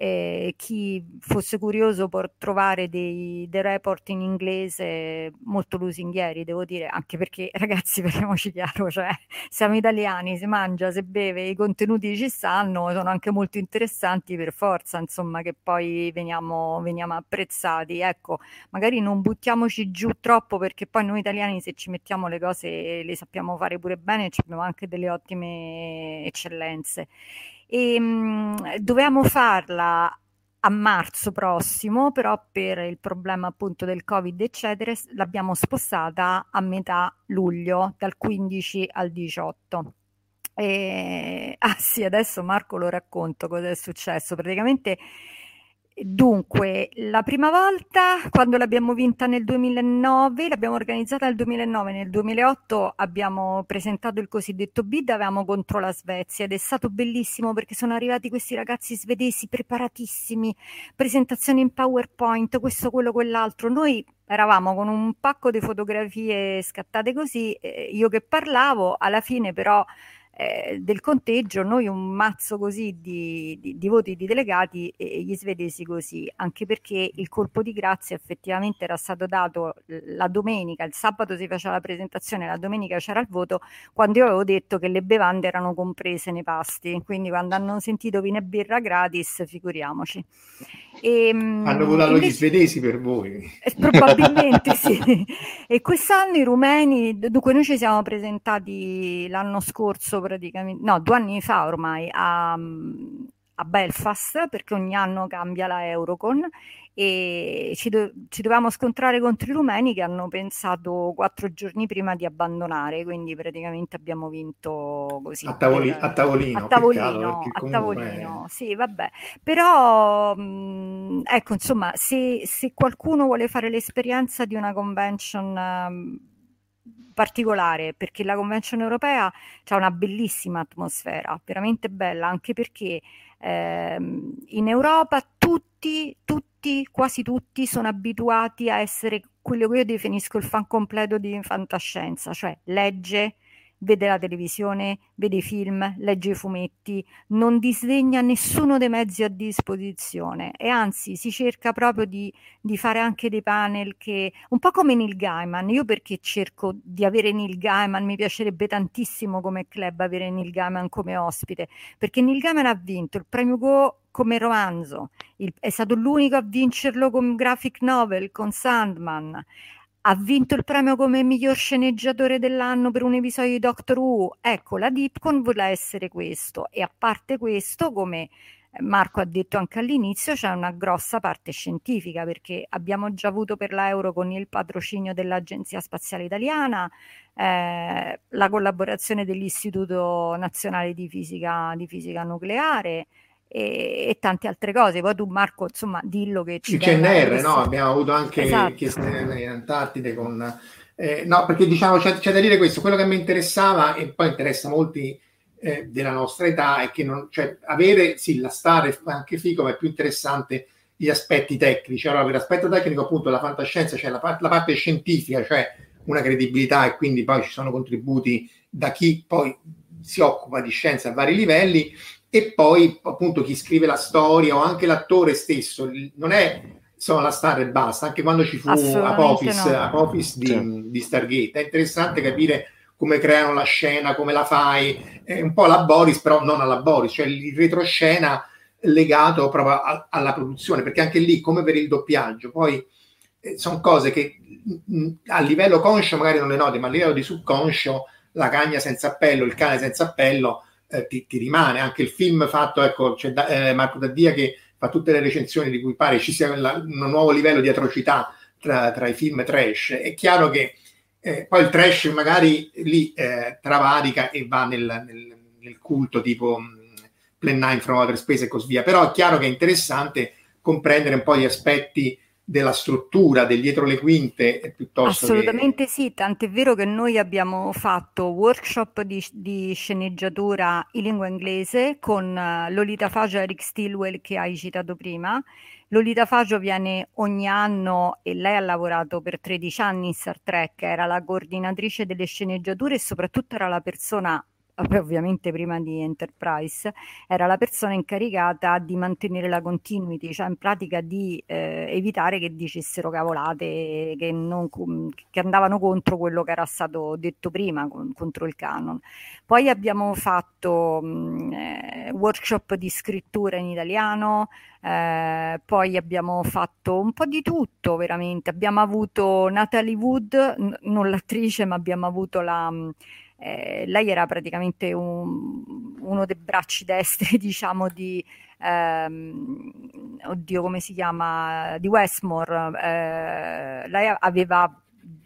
Eh, chi fosse curioso può trovare dei, dei report in inglese molto lusinghieri, devo dire, anche perché, ragazzi, parliamoci chiaro, cioè, siamo italiani, si mangia, si beve, i contenuti ci stanno, sono anche molto interessanti per forza, insomma, che poi veniamo, veniamo apprezzati, ecco, magari non buttiamoci giù troppo, perché poi noi italiani, se ci mettiamo le cose, le sappiamo fare pure bene, abbiamo anche delle ottime eccellenze. E, mh, dovevamo farla a marzo prossimo, però per il problema appunto del Covid eccetera l'abbiamo spostata a metà luglio, dal quindici al diciotto. E, ah sì, adesso Marco lo racconto cosa è successo praticamente. Dunque, la prima volta, quando l'abbiamo vinta nel duemilanove, l'abbiamo organizzata nel duemilanove, nel duemilaotto abbiamo presentato il cosiddetto bid, avevamo contro la Svezia ed è stato bellissimo perché sono arrivati questi ragazzi svedesi preparatissimi, presentazioni in PowerPoint, questo, quello, quell'altro. Noi eravamo con un pacco di fotografie scattate così, eh, io che parlavo, alla fine però Eh, del conteggio noi un mazzo così di, di, di voti di delegati e gli svedesi così, anche perché il colpo di grazia effettivamente era stato dato la domenica, il sabato si faceva la presentazione, la domenica c'era il voto, quando io avevo detto che le bevande erano comprese nei pasti, quindi quando hanno sentito vino e birra gratis, figuriamoci. E, hanno votato invece gli svedesi per voi, eh, probabilmente sì. E quest'anno i rumeni, dunque noi ci siamo presentati l'anno scorso praticamente, no, due anni fa ormai a, a Belfast, perché ogni anno cambia la Eurocon, e ci, do, ci dovevamo scontrare contro i rumeni che hanno pensato quattro giorni prima di abbandonare, quindi praticamente abbiamo vinto così a, tavoli, per, a tavolino a tavolino, a tavolino è... sì, vabbè, però mh, ecco, insomma, se, se qualcuno vuole fare l'esperienza di una convention mh, particolare, perché la convention europea c'ha una bellissima atmosfera, veramente bella, anche perché ehm, in Europa tutti, tutti, quasi tutti sono abituati a essere quello che io definisco il fan completo di fantascienza, cioè legge, vede la televisione, vede i film, legge i fumetti, non disdegna nessuno dei mezzi a disposizione e anzi si cerca proprio di, di fare anche dei panel che, un po' come Neil Gaiman, io perché cerco di avere Neil Gaiman, mi piacerebbe tantissimo come club avere Neil Gaiman come ospite, perché Neil Gaiman ha vinto il premio Hugo come romanzo, il, è stato l'unico a vincerlo con graphic novel, con Sandman, ha vinto il premio come miglior sceneggiatore dell'anno per un episodio di Doctor Who. Ecco, la Dipcon vuole essere questo, e a parte questo, come Marco ha detto anche all'inizio, c'è una grossa parte scientifica, perché abbiamo già avuto per l'Euro con il patrocinio dell'Agenzia Spaziale Italiana, eh, la collaborazione dell'Istituto Nazionale di Fisica, di Fisica Nucleare, E, e tante altre cose. Poi tu, Marco, insomma, dillo che ci il C N R, questo... no? Abbiamo avuto anche, esatto, chieste in Antartide con eh, no, perché diciamo c'è, c'è da dire questo, quello che mi interessava e poi interessa molti eh, della nostra età è che non, cioè, avere sì la star è anche figo, ma è più interessante gli aspetti tecnici. Allora, per l'aspetto tecnico appunto la fantascienza c'è, cioè la, la parte scientifica, cioè una credibilità, e quindi poi ci sono contributi da chi poi si occupa di scienza a vari livelli. E poi appunto chi scrive la storia o anche l'attore stesso non è insomma la star e basta, anche quando ci fu Apophis, no. Apophis di, sì. di Stargate è interessante capire come creano la scena, come la fai, è un po' la Boris, però non alla Boris, cioè il retroscena legato proprio a, alla produzione, perché anche lì come per il doppiaggio poi eh, sono cose che mh, a livello conscio magari non le noti, ma a livello di subconscio la cagna senza appello, il cane senza appello Ti, ti rimane. Anche il film fatto, ecco, c'è da, eh, Marco Taddia che fa tutte le recensioni di cui pare ci sia la, un nuovo livello di atrocità tra, tra i film trash. È chiaro che eh, poi il trash magari lì eh, travalica e va nel, nel, nel culto tipo mh, Plan nove from Outer Space e così via, però è chiaro che è interessante comprendere un po' gli aspetti della struttura, del dietro le quinte, piuttosto assolutamente che... sì, tant'è vero che noi abbiamo fatto workshop di, di sceneggiatura in lingua inglese con Lolita Faggio e Eric Stilwell che hai citato prima. Lolita Faggio viene ogni anno e lei ha lavorato per tredici anni in Star Trek, era la coordinatrice delle sceneggiature e soprattutto era la persona ovviamente prima di Enterprise, era la persona incaricata di mantenere la continuity, cioè in pratica di eh, evitare che dicessero cavolate che, non, che andavano contro quello che era stato detto prima, con, contro il canon. Poi abbiamo fatto mh, workshop di scrittura in italiano, eh, poi abbiamo fatto un po' di tutto veramente. Abbiamo avuto Natalie Wood, n- non l'attrice, ma abbiamo avuto la... Mh, Eh, lei era praticamente un, uno dei bracci destri, diciamo, di ehm, oddio come si chiama, di Westmore. Eh, lei aveva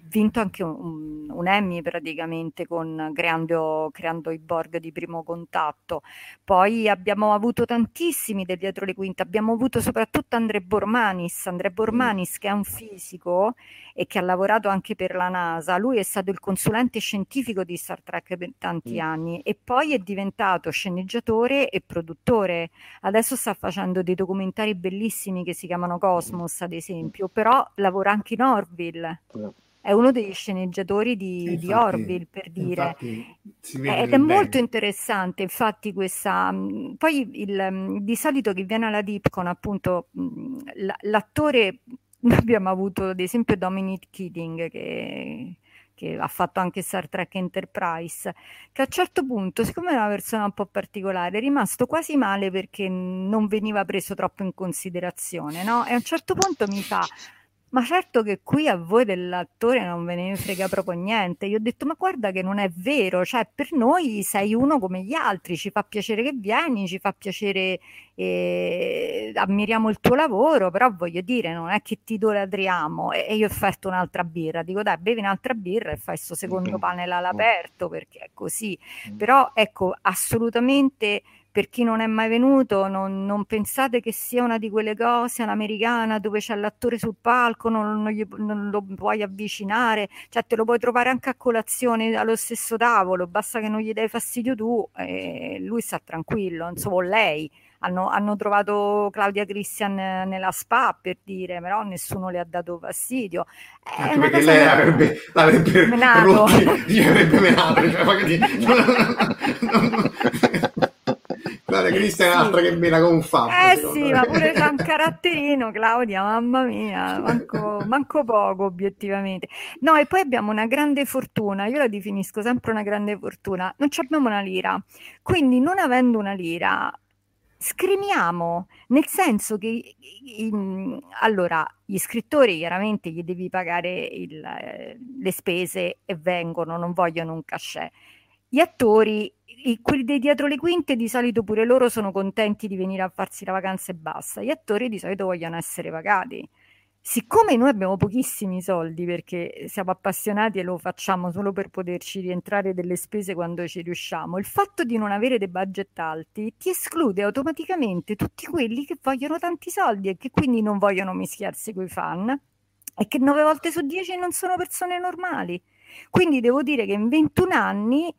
vinto anche un, un Emmy praticamente con creando, creando i Borg di Primo Contatto. Poi abbiamo avuto tantissimi del dietro le quinte, abbiamo avuto soprattutto André Bormanis, André Bormanis che è un fisico e che ha lavorato anche per la NASA. Lui è stato il consulente scientifico di Star Trek per tanti mm. anni e poi è diventato sceneggiatore e produttore. Adesso sta facendo dei documentari bellissimi che si chiamano Cosmos, ad esempio, però lavora anche in Orville. Mm. È uno degli sceneggiatori di, infatti, di Orville, per dire, ed è molto interessante. Infatti questa, poi il, di solito chi viene alla Dipcon, appunto, l'attore, abbiamo avuto ad esempio Dominic Keating, che, che ha fatto anche Star Trek Enterprise, che a un certo punto, siccome è una persona un po' particolare, è rimasto quasi male perché non veniva preso troppo in considerazione, no? E a un certo punto mi fa... ma certo che qui a voi dell'attore non ve ne frega proprio niente. Io ho detto, ma guarda che non è vero, cioè per noi sei uno come gli altri, ci fa piacere che vieni, ci fa piacere, eh, ammiriamo il tuo lavoro, però voglio dire, non è che ti idolatriamo. E, e io ho fatto un'altra birra, dico dai, bevi un'altra birra e fai sto secondo panel all'aperto, perché è così. Però ecco, assolutamente... Per chi non è mai venuto, non, non pensate che sia una di quelle cose all'americana dove c'è l'attore sul palco, non, non, gli, non lo puoi avvicinare, cioè te lo puoi trovare anche a colazione allo stesso tavolo, basta che non gli dai fastidio tu e lui sta tranquillo, insomma, o lei. Hanno, hanno trovato Claudia Christian nella S P A, per dire, però nessuno le ha dato fastidio. È una cosa lei avrebbe, l'avrebbe menato. Rotto, gli avrebbe menato, cioè, voglio dire, no, no, no, no. Claudia Christian è un'altra, sì, che mena con un fatto. Eh sì, me. Ma pure c'è un caratterino, Claudia, mamma mia, manco, manco poco obiettivamente. No, e poi abbiamo una grande fortuna, io la definisco sempre una grande fortuna, non abbiamo una lira, quindi non avendo una lira scrimiamo, nel senso che in, allora gli scrittori chiaramente gli devi pagare il, le spese e vengono, non vogliono un cachet. Gli attori, i, quelli dei dietro le quinte, di solito pure loro sono contenti di venire a farsi la vacanza e basta. Gli attori di solito vogliono essere pagati. Siccome noi abbiamo pochissimi soldi perché siamo appassionati e lo facciamo solo per poterci rientrare delle spese quando ci riusciamo, il fatto di non avere dei budget alti ti esclude automaticamente tutti quelli che vogliono tanti soldi e che quindi non vogliono mischiarsi coi fan e che nove volte su dieci non sono persone normali. Quindi devo dire che in ventuno anni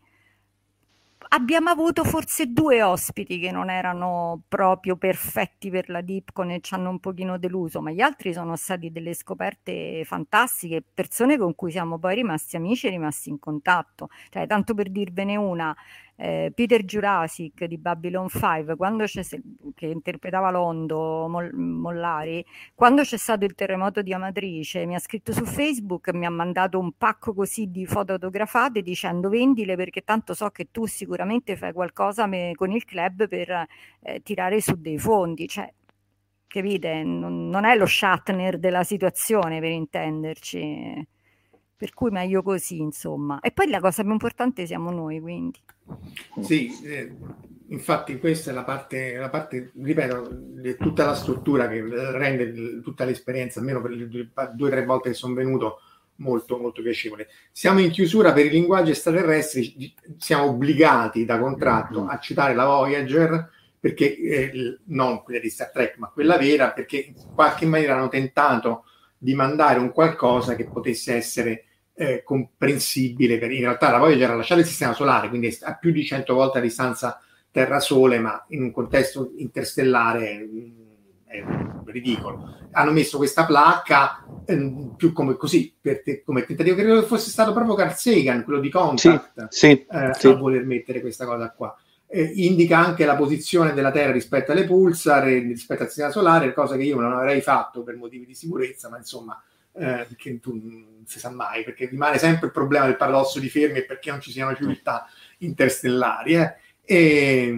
abbiamo avuto forse due ospiti che non erano proprio perfetti per la Dipcon e ci hanno un pochino deluso, ma gli altri sono stati delle scoperte fantastiche, persone con cui siamo poi rimasti amici e rimasti in contatto. Cioè, tanto per dirvene una, eh, Peter Jurasic di Babylon cinque, quando c'è, che interpretava Londo Mol, Mollari, quando c'è stato il terremoto di Amatrice, mi ha scritto su Facebook, mi ha mandato un pacco così di foto autografate dicendo vendile perché tanto so che tu sicuramente sicuramente fai qualcosa me, con il club per eh, tirare su dei fondi, cioè, capite? Non, non è lo Shatner della situazione, per intenderci, per cui meglio così, insomma. E poi la cosa più importante siamo noi, quindi. Sì, eh, infatti questa è la parte, la parte, ripeto, è tutta la struttura che rende tutta l'esperienza, almeno per le due o tre volte che sono venuto, molto molto piacevole. Siamo in chiusura per i linguaggi extraterrestri, siamo obbligati da contratto a citare la Voyager, perché eh, non quella di Star Trek ma quella vera, perché in qualche maniera hanno tentato di mandare un qualcosa che potesse essere eh, comprensibile, per, in realtà la Voyager ha lasciato il sistema solare, quindi a più di cento volte la distanza Terra-Sole, ma in un contesto interstellare mh, è è ridicolo. Hanno messo questa placca eh, più come così, per te, come tentativo, credo che fosse stato proprio Carl Sagan, quello di Contact, sì, sì, eh, sì. a voler mettere questa cosa qua. Eh, indica anche la posizione della Terra rispetto alle pulsar, rispetto al sistema solare, cosa che io non avrei fatto per motivi di sicurezza, ma insomma, eh, che tu non si sa mai, perché rimane sempre il problema del paradosso di Fermi e perché non ci siano civiltà interstellari. Eh. E,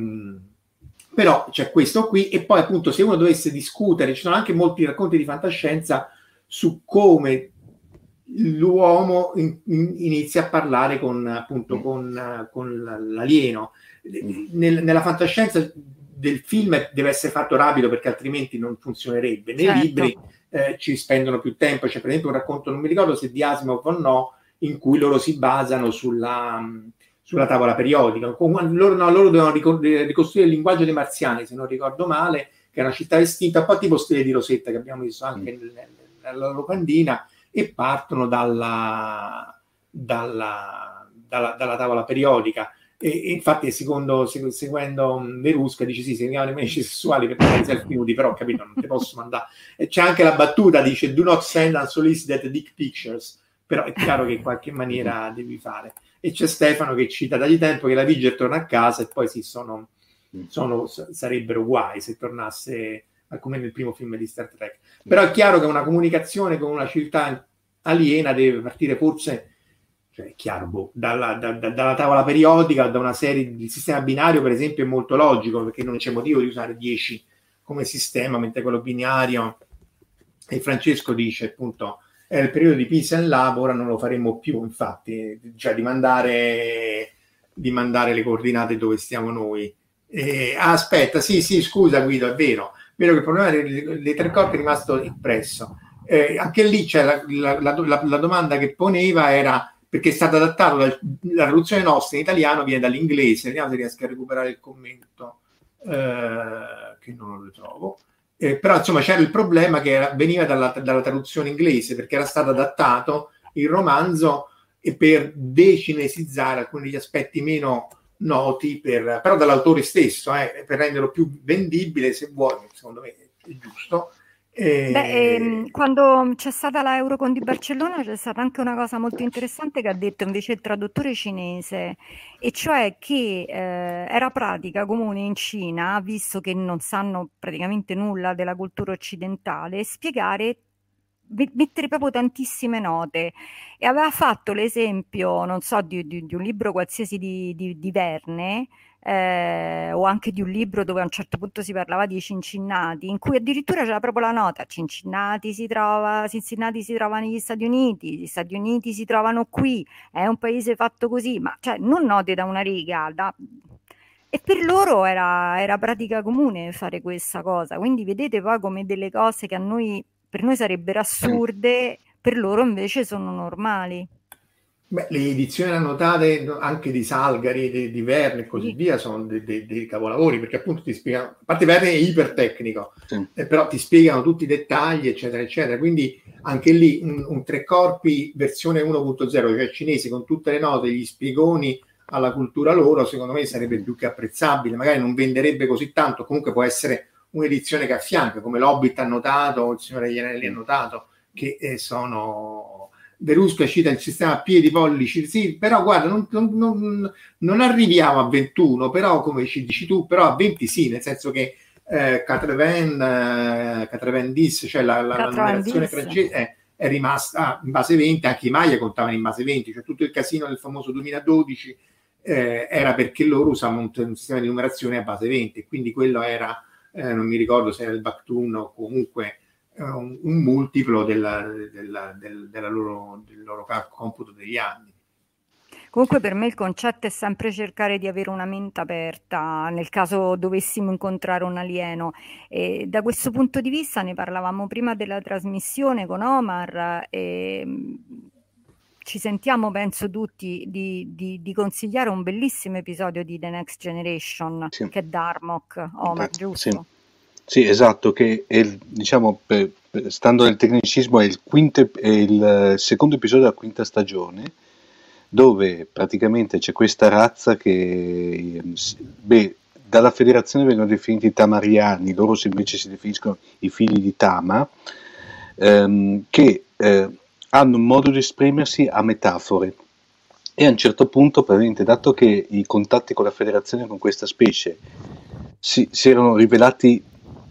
però c'è questo qui, e poi appunto se uno dovesse discutere, ci sono anche molti racconti di fantascienza su come l'uomo in, in, inizia a parlare con appunto con, con l'alieno. Nel, nella fantascienza del film deve essere fatto rapido perché altrimenti non funzionerebbe. Nei certo. libri eh, ci spendono più tempo. C'è cioè, per esempio un racconto, non mi ricordo se di Asimov o no, in cui loro si basano sulla, sulla tavola periodica. Loro, no, loro devono ricostruire il linguaggio dei marziani, se non ricordo male, che è una città estinta, un po' tipo Stelle di Rosetta, che abbiamo visto anche mm. nel, nella locandina, e partono dalla, dalla, dalla, dalla tavola periodica. E infatti secondo, seguendo Verusca dice sì, si chiamano i manici sessuali perché non sei nudo, però capito, non ti posso mandare. C'è anche la battuta, dice do not send unsolicited dick pictures, però è chiaro che in qualche maniera devi fare. E c'è Stefano che cita dagli tempo che la Viger torna a casa e poi sì, sono, sono, sarebbero guai se tornasse come nel primo film di Star Trek. Però è chiaro che una comunicazione con una città aliena deve partire forse, cioè, è chiaro, boh, dalla, da, da, dalla tavola periodica, da una serie di sistema binario, per esempio, è molto logico, perché non c'è motivo di usare dieci come sistema, mentre quello binario, e Francesco dice, appunto, è il periodo di Peace and Love, ora non lo faremo più, infatti, cioè di mandare, di mandare le coordinate dove stiamo noi. E, ah, aspetta, sì, sì, scusa Guido, è vero, è vero che il problema delle tre coppie è rimasto impresso. Eh, anche lì c'è la, la, la, la, la domanda che poneva era perché è stato adattato dal, la traduzione nostra in italiano viene dall'inglese, vediamo se riesco a recuperare il commento eh, che non lo trovo, eh, però insomma c'era il problema che era, veniva dalla, dalla traduzione inglese perché era stato adattato il romanzo e per decinesizzare alcuni degli aspetti meno noti per, però dall'autore stesso eh, per renderlo più vendibile, se vuoi, secondo me è giusto. Eh... Beh, ehm, quando c'è stata la Eurocon di Barcellona c'è stata anche una cosa molto interessante che ha detto invece il traduttore cinese, e cioè che eh, era pratica comune in Cina, visto che non sanno praticamente nulla della cultura occidentale, spiegare, mettere proprio tantissime note, e aveva fatto l'esempio, non so, di, di, di un libro qualsiasi di, di, di Verne, Eh, o anche di un libro dove a un certo punto si parlava di Cincinnati, in cui addirittura c'era proprio la nota Cincinnati si trova Cincinnati si trova negli Stati Uniti, gli Stati Uniti si trovano qui, è un paese fatto così, ma cioè non note da una riga, da... e per loro era, era pratica comune fare questa cosa, quindi vedete poi come delle cose che a noi, per noi sarebbero assurde, per loro invece sono normali. Beh, le edizioni annotate anche di Salgari, di, di Verne e così via sono dei de, de capolavori, perché appunto ti spiegano, a parte Verne è ipertecnico, sì. eh, però ti spiegano tutti i dettagli eccetera eccetera, quindi anche lì un, un tre corpi versione uno punto zero, cioè cinese con tutte le note, gli spiegoni alla cultura loro, secondo me sarebbe più che apprezzabile, magari non venderebbe così tanto, comunque può essere un'edizione che affianca, come l'Hobbit annotato, il Signore degli Anelli annotato, che eh, sono... Verusca cita il sistema a piedi pollici, sì, però guarda, non, non, non arriviamo a ventuno, però come ci dici tu, però a venti sì, nel senso che eh, Catrevendis, eh, cioè la, la, la numerazione francese è, è rimasta ah, in base venti, anche i Maya contavano in base venti, cioè tutto il casino del famoso duemiladodici eh, era perché loro usavano un, un sistema di numerazione a base venti, quindi quello era, eh, non mi ricordo se era il Bakhtun o comunque... Un, un multiplo della, della, del, della loro, del loro computo degli anni. Comunque per me il concetto è sempre cercare di avere una mente aperta nel caso dovessimo incontrare un alieno, e da questo punto di vista ne parlavamo prima della trasmissione con Omar e ci sentiamo, penso tutti, di, di, di consigliare un bellissimo episodio di The Next Generation, sì. che è Darmok, Omar, sì. giusto? Sì. Sì, esatto, che è, diciamo, per, per, stando nel tecnicismo, è il, quinte, è il secondo episodio della quinta stagione, dove praticamente c'è questa razza che beh, dalla federazione vengono definiti Tamariani, loro invece si definiscono i figli di Tama, ehm, che eh, hanno un modo di esprimersi a metafore. E a un certo punto, praticamente, dato che i contatti con la federazione con questa specie si, si erano rivelati,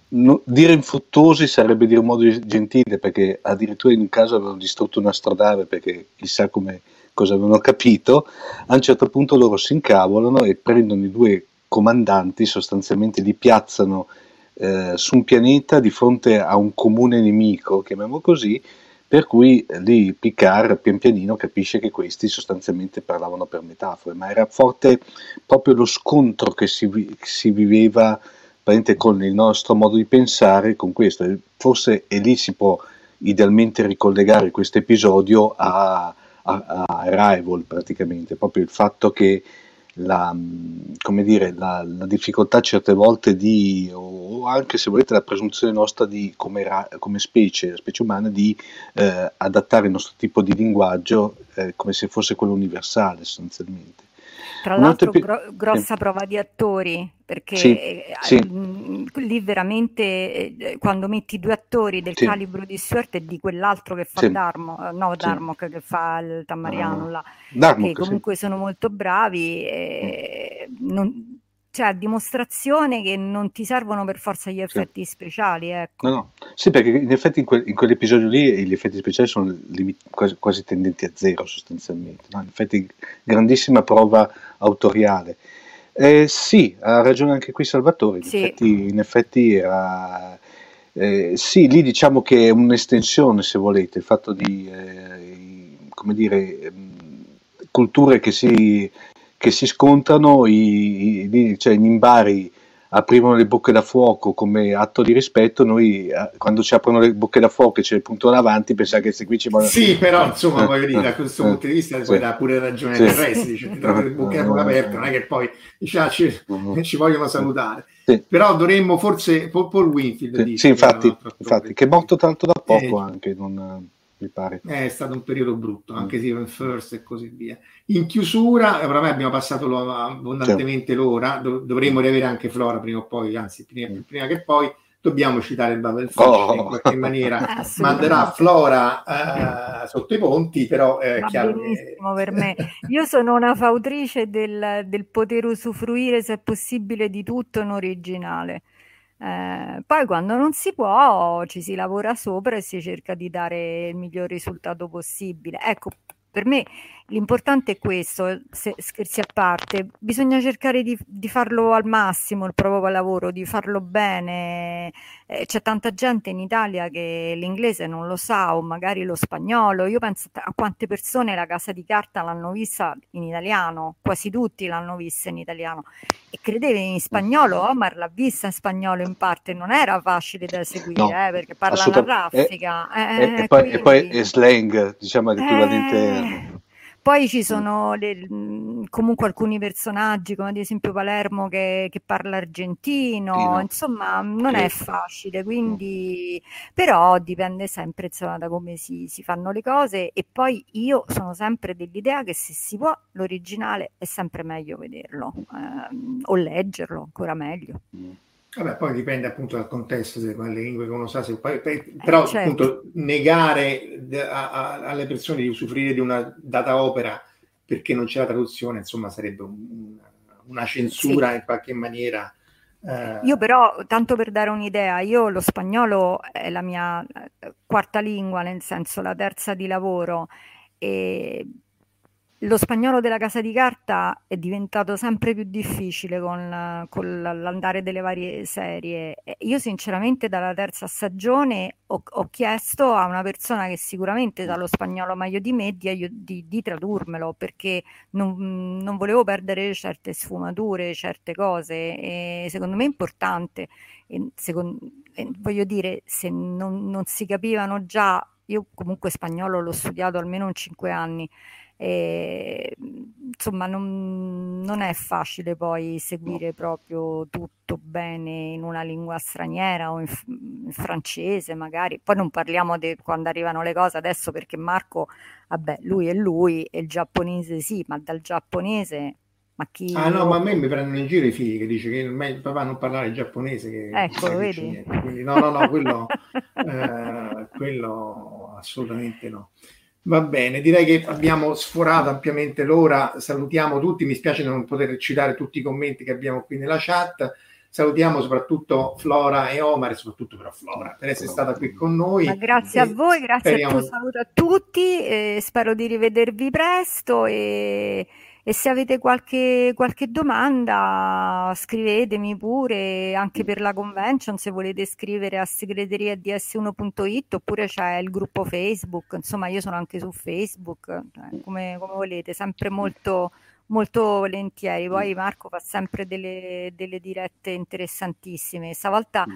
no, dire infruttuosi sarebbe dire in modo gentile, perché addirittura in un caso avevano distrutto una astronave perché chissà come, cosa avevano capito, a un certo punto loro si incavolano e prendono i due comandanti, sostanzialmente li piazzano eh, su un pianeta di fronte a un comune nemico, chiamiamo così, per cui lì Picard pian pianino capisce che questi sostanzialmente parlavano per metafore, ma era forte proprio lo scontro che si, si viveva con il nostro modo di pensare, con questo, forse e lì si può idealmente ricollegare questo episodio a, a, a Arrival praticamente, proprio il fatto che la, come dire, la, la difficoltà certe volte di, o anche se volete la presunzione nostra di, come, come specie, specie umana, di eh, adattare il nostro tipo di linguaggio eh, come se fosse quello universale sostanzialmente. Tra l'altro gro grossa eh. prova di attori, perché sì, eh, sì. Mh, lì veramente eh, quando metti due attori del sì. calibro di Stewart e di quell'altro che fa sì. Darmo, no Darmok sì. che fa il Tamariano, uh, là, Darmok, che comunque sì. sono molto bravi, eh, mm. non, cioè a dimostrazione che non ti servono per forza gli effetti sì. speciali. Ecco. No, no. Sì, perché in effetti in, que in quell'episodio lì gli effetti speciali sono quasi, quasi tendenti a zero sostanzialmente, no? In effetti grandissima prova autoriale. Eh, sì, ha ragione anche qui Salvatore, in, sì. effetti, in effetti era... Eh, sì, lì diciamo che è un'estensione, se volete, il fatto di, eh, come dire, culture che si, che si scontrano, i, i, cioè i nimbari aprivano le bocche da fuoco come atto di rispetto, noi quando ci aprono le bocche da fuoco e c'è il punto davanti, pensate che se qui ci vanno... Sì, però insomma, eh, magari eh, da questo eh, punto di vista poi eh, dà pure ragione il resto, dice, ti trovi le bocche da fuoco aperte, non è che poi diciamo, ci, uh-huh. ci vogliono salutare. Sì. Però dovremmo forse... Paul Winfield sì, dice... Sì, infatti, che, infatti, che è morto tanto da poco eh, anche, non... mi pare. È stato un periodo brutto, anche Seven First e così via. In chiusura, oramai abbiamo passato abbondantemente l'ora, dovremmo riavere anche Flora prima o poi, anzi prima, prima che poi, dobbiamo citare il Babelfish oh. in qualche maniera, manderà Flora uh, sotto i ponti, però è eh, chiaro che... per me. Io sono una fautrice del, del poter usufruire, se è possibile, di tutto in originale. Eh, poi quando non si può ci si lavora sopra e si cerca di dare il miglior risultato possibile. Ecco, per me l'importante è questo, se, scherzi a parte, bisogna cercare di, di farlo al massimo il proprio lavoro, di farlo bene. Eh, c'è tanta gente in Italia che l'inglese non lo sa, o magari lo spagnolo. Io penso a quante persone La Casa di Carta l'hanno vista in italiano, quasi tutti l'hanno vista in italiano, e credevi in spagnolo. Omar l'ha vista in spagnolo in parte, non era facile da seguire, no, eh, perché parla una raffica eh, eh, eh, e, poi, e poi è slang, diciamo che equivalente... Eh... Poi ci sono le, comunque alcuni personaggi, come ad esempio Palermo che, che parla argentino, no. Insomma non è facile, quindi però dipende sempre insomma, da come si, si fanno le cose, e poi io sono sempre dell'idea che se si può l'originale è sempre meglio vederlo, ehm, o leggerlo ancora meglio. Vabbè, poi dipende appunto dal contesto, se le lingue che uno sa, se... però eh, certo. appunto negare a, a, alle persone di usufruire di una data opera perché non c'è la traduzione, insomma sarebbe un, una censura sì. in qualche maniera. Eh... Io però, tanto per dare un'idea, io lo spagnolo è la mia quarta lingua, nel senso la terza di lavoro, e... Lo spagnolo della Casa di Carta è diventato sempre più difficile con, con l'andare delle varie serie. Io sinceramente dalla terza stagione ho, ho chiesto a una persona che sicuramente sa lo spagnolo meglio di me di, di, di tradurmelo, perché non, non volevo perdere certe sfumature, certe cose, e secondo me è importante. E secondo, e voglio dire, se non, non si capivano già, io comunque spagnolo l'ho studiato almeno in cinque anni, e, insomma non, non è facile poi seguire no. proprio tutto bene in una lingua straniera o in, in francese magari. Poi non parliamo di quando arrivano le cose adesso, perché Marco, vabbè, lui è lui, e il giapponese sì, ma dal giapponese Ma chi... Ah no, ma a me mi prendono in giro i figli che dice che il papà non parlare il giapponese, che ecco, non vedi? Niente. Quindi, no, no, no, quello, eh, quello assolutamente no. Va bene, direi che abbiamo sforato ampiamente l'ora, salutiamo tutti, mi spiace non poter citare tutti i commenti che abbiamo qui nella chat, salutiamo soprattutto Flora e Omar, e soprattutto però Flora per essere stata qui con noi. Ma grazie e a voi, grazie speriamo... a tutti, saluto a tutti, eh, spero di rivedervi presto e, e se avete qualche, qualche domanda scrivetemi pure, anche per la convention se volete scrivere a segreteria d s uno punto it oppure c'è il gruppo Facebook, insomma io sono anche su Facebook, eh, come, come volete, sempre molto... molto volentieri. Poi Marco fa sempre delle, delle dirette interessantissime, stavolta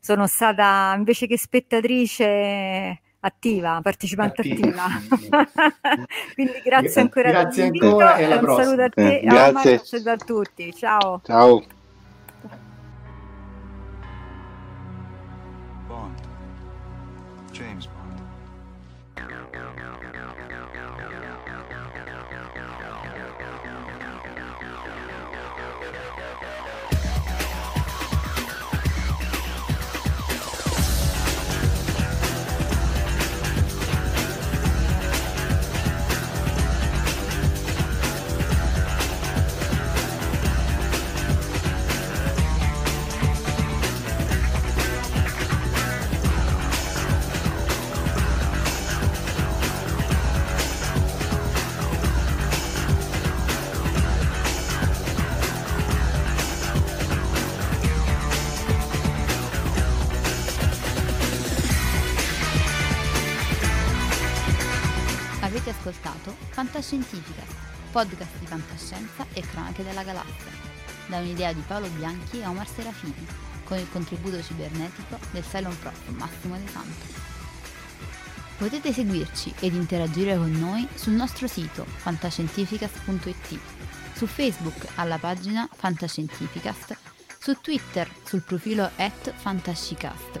sono stata invece che spettatrice attiva, partecipante attiva, attiva. Quindi grazie ancora, grazie ancora e alla prossima. Un saluto a te, eh, a Marco, saluto a tutti, ciao ciao. Bond. James Bond. Fantascientifica, podcast di fantascienza e cronache della galassia, da un'idea di Paolo Bianchi e Omar Serafini, con il contributo cibernetico del Cylon Prof Massimo De Santo. Potete seguirci ed interagire con noi sul nostro sito fantascientificast punto it, su Facebook alla pagina Fantascientificast, su Twitter sul profilo at fantascicast,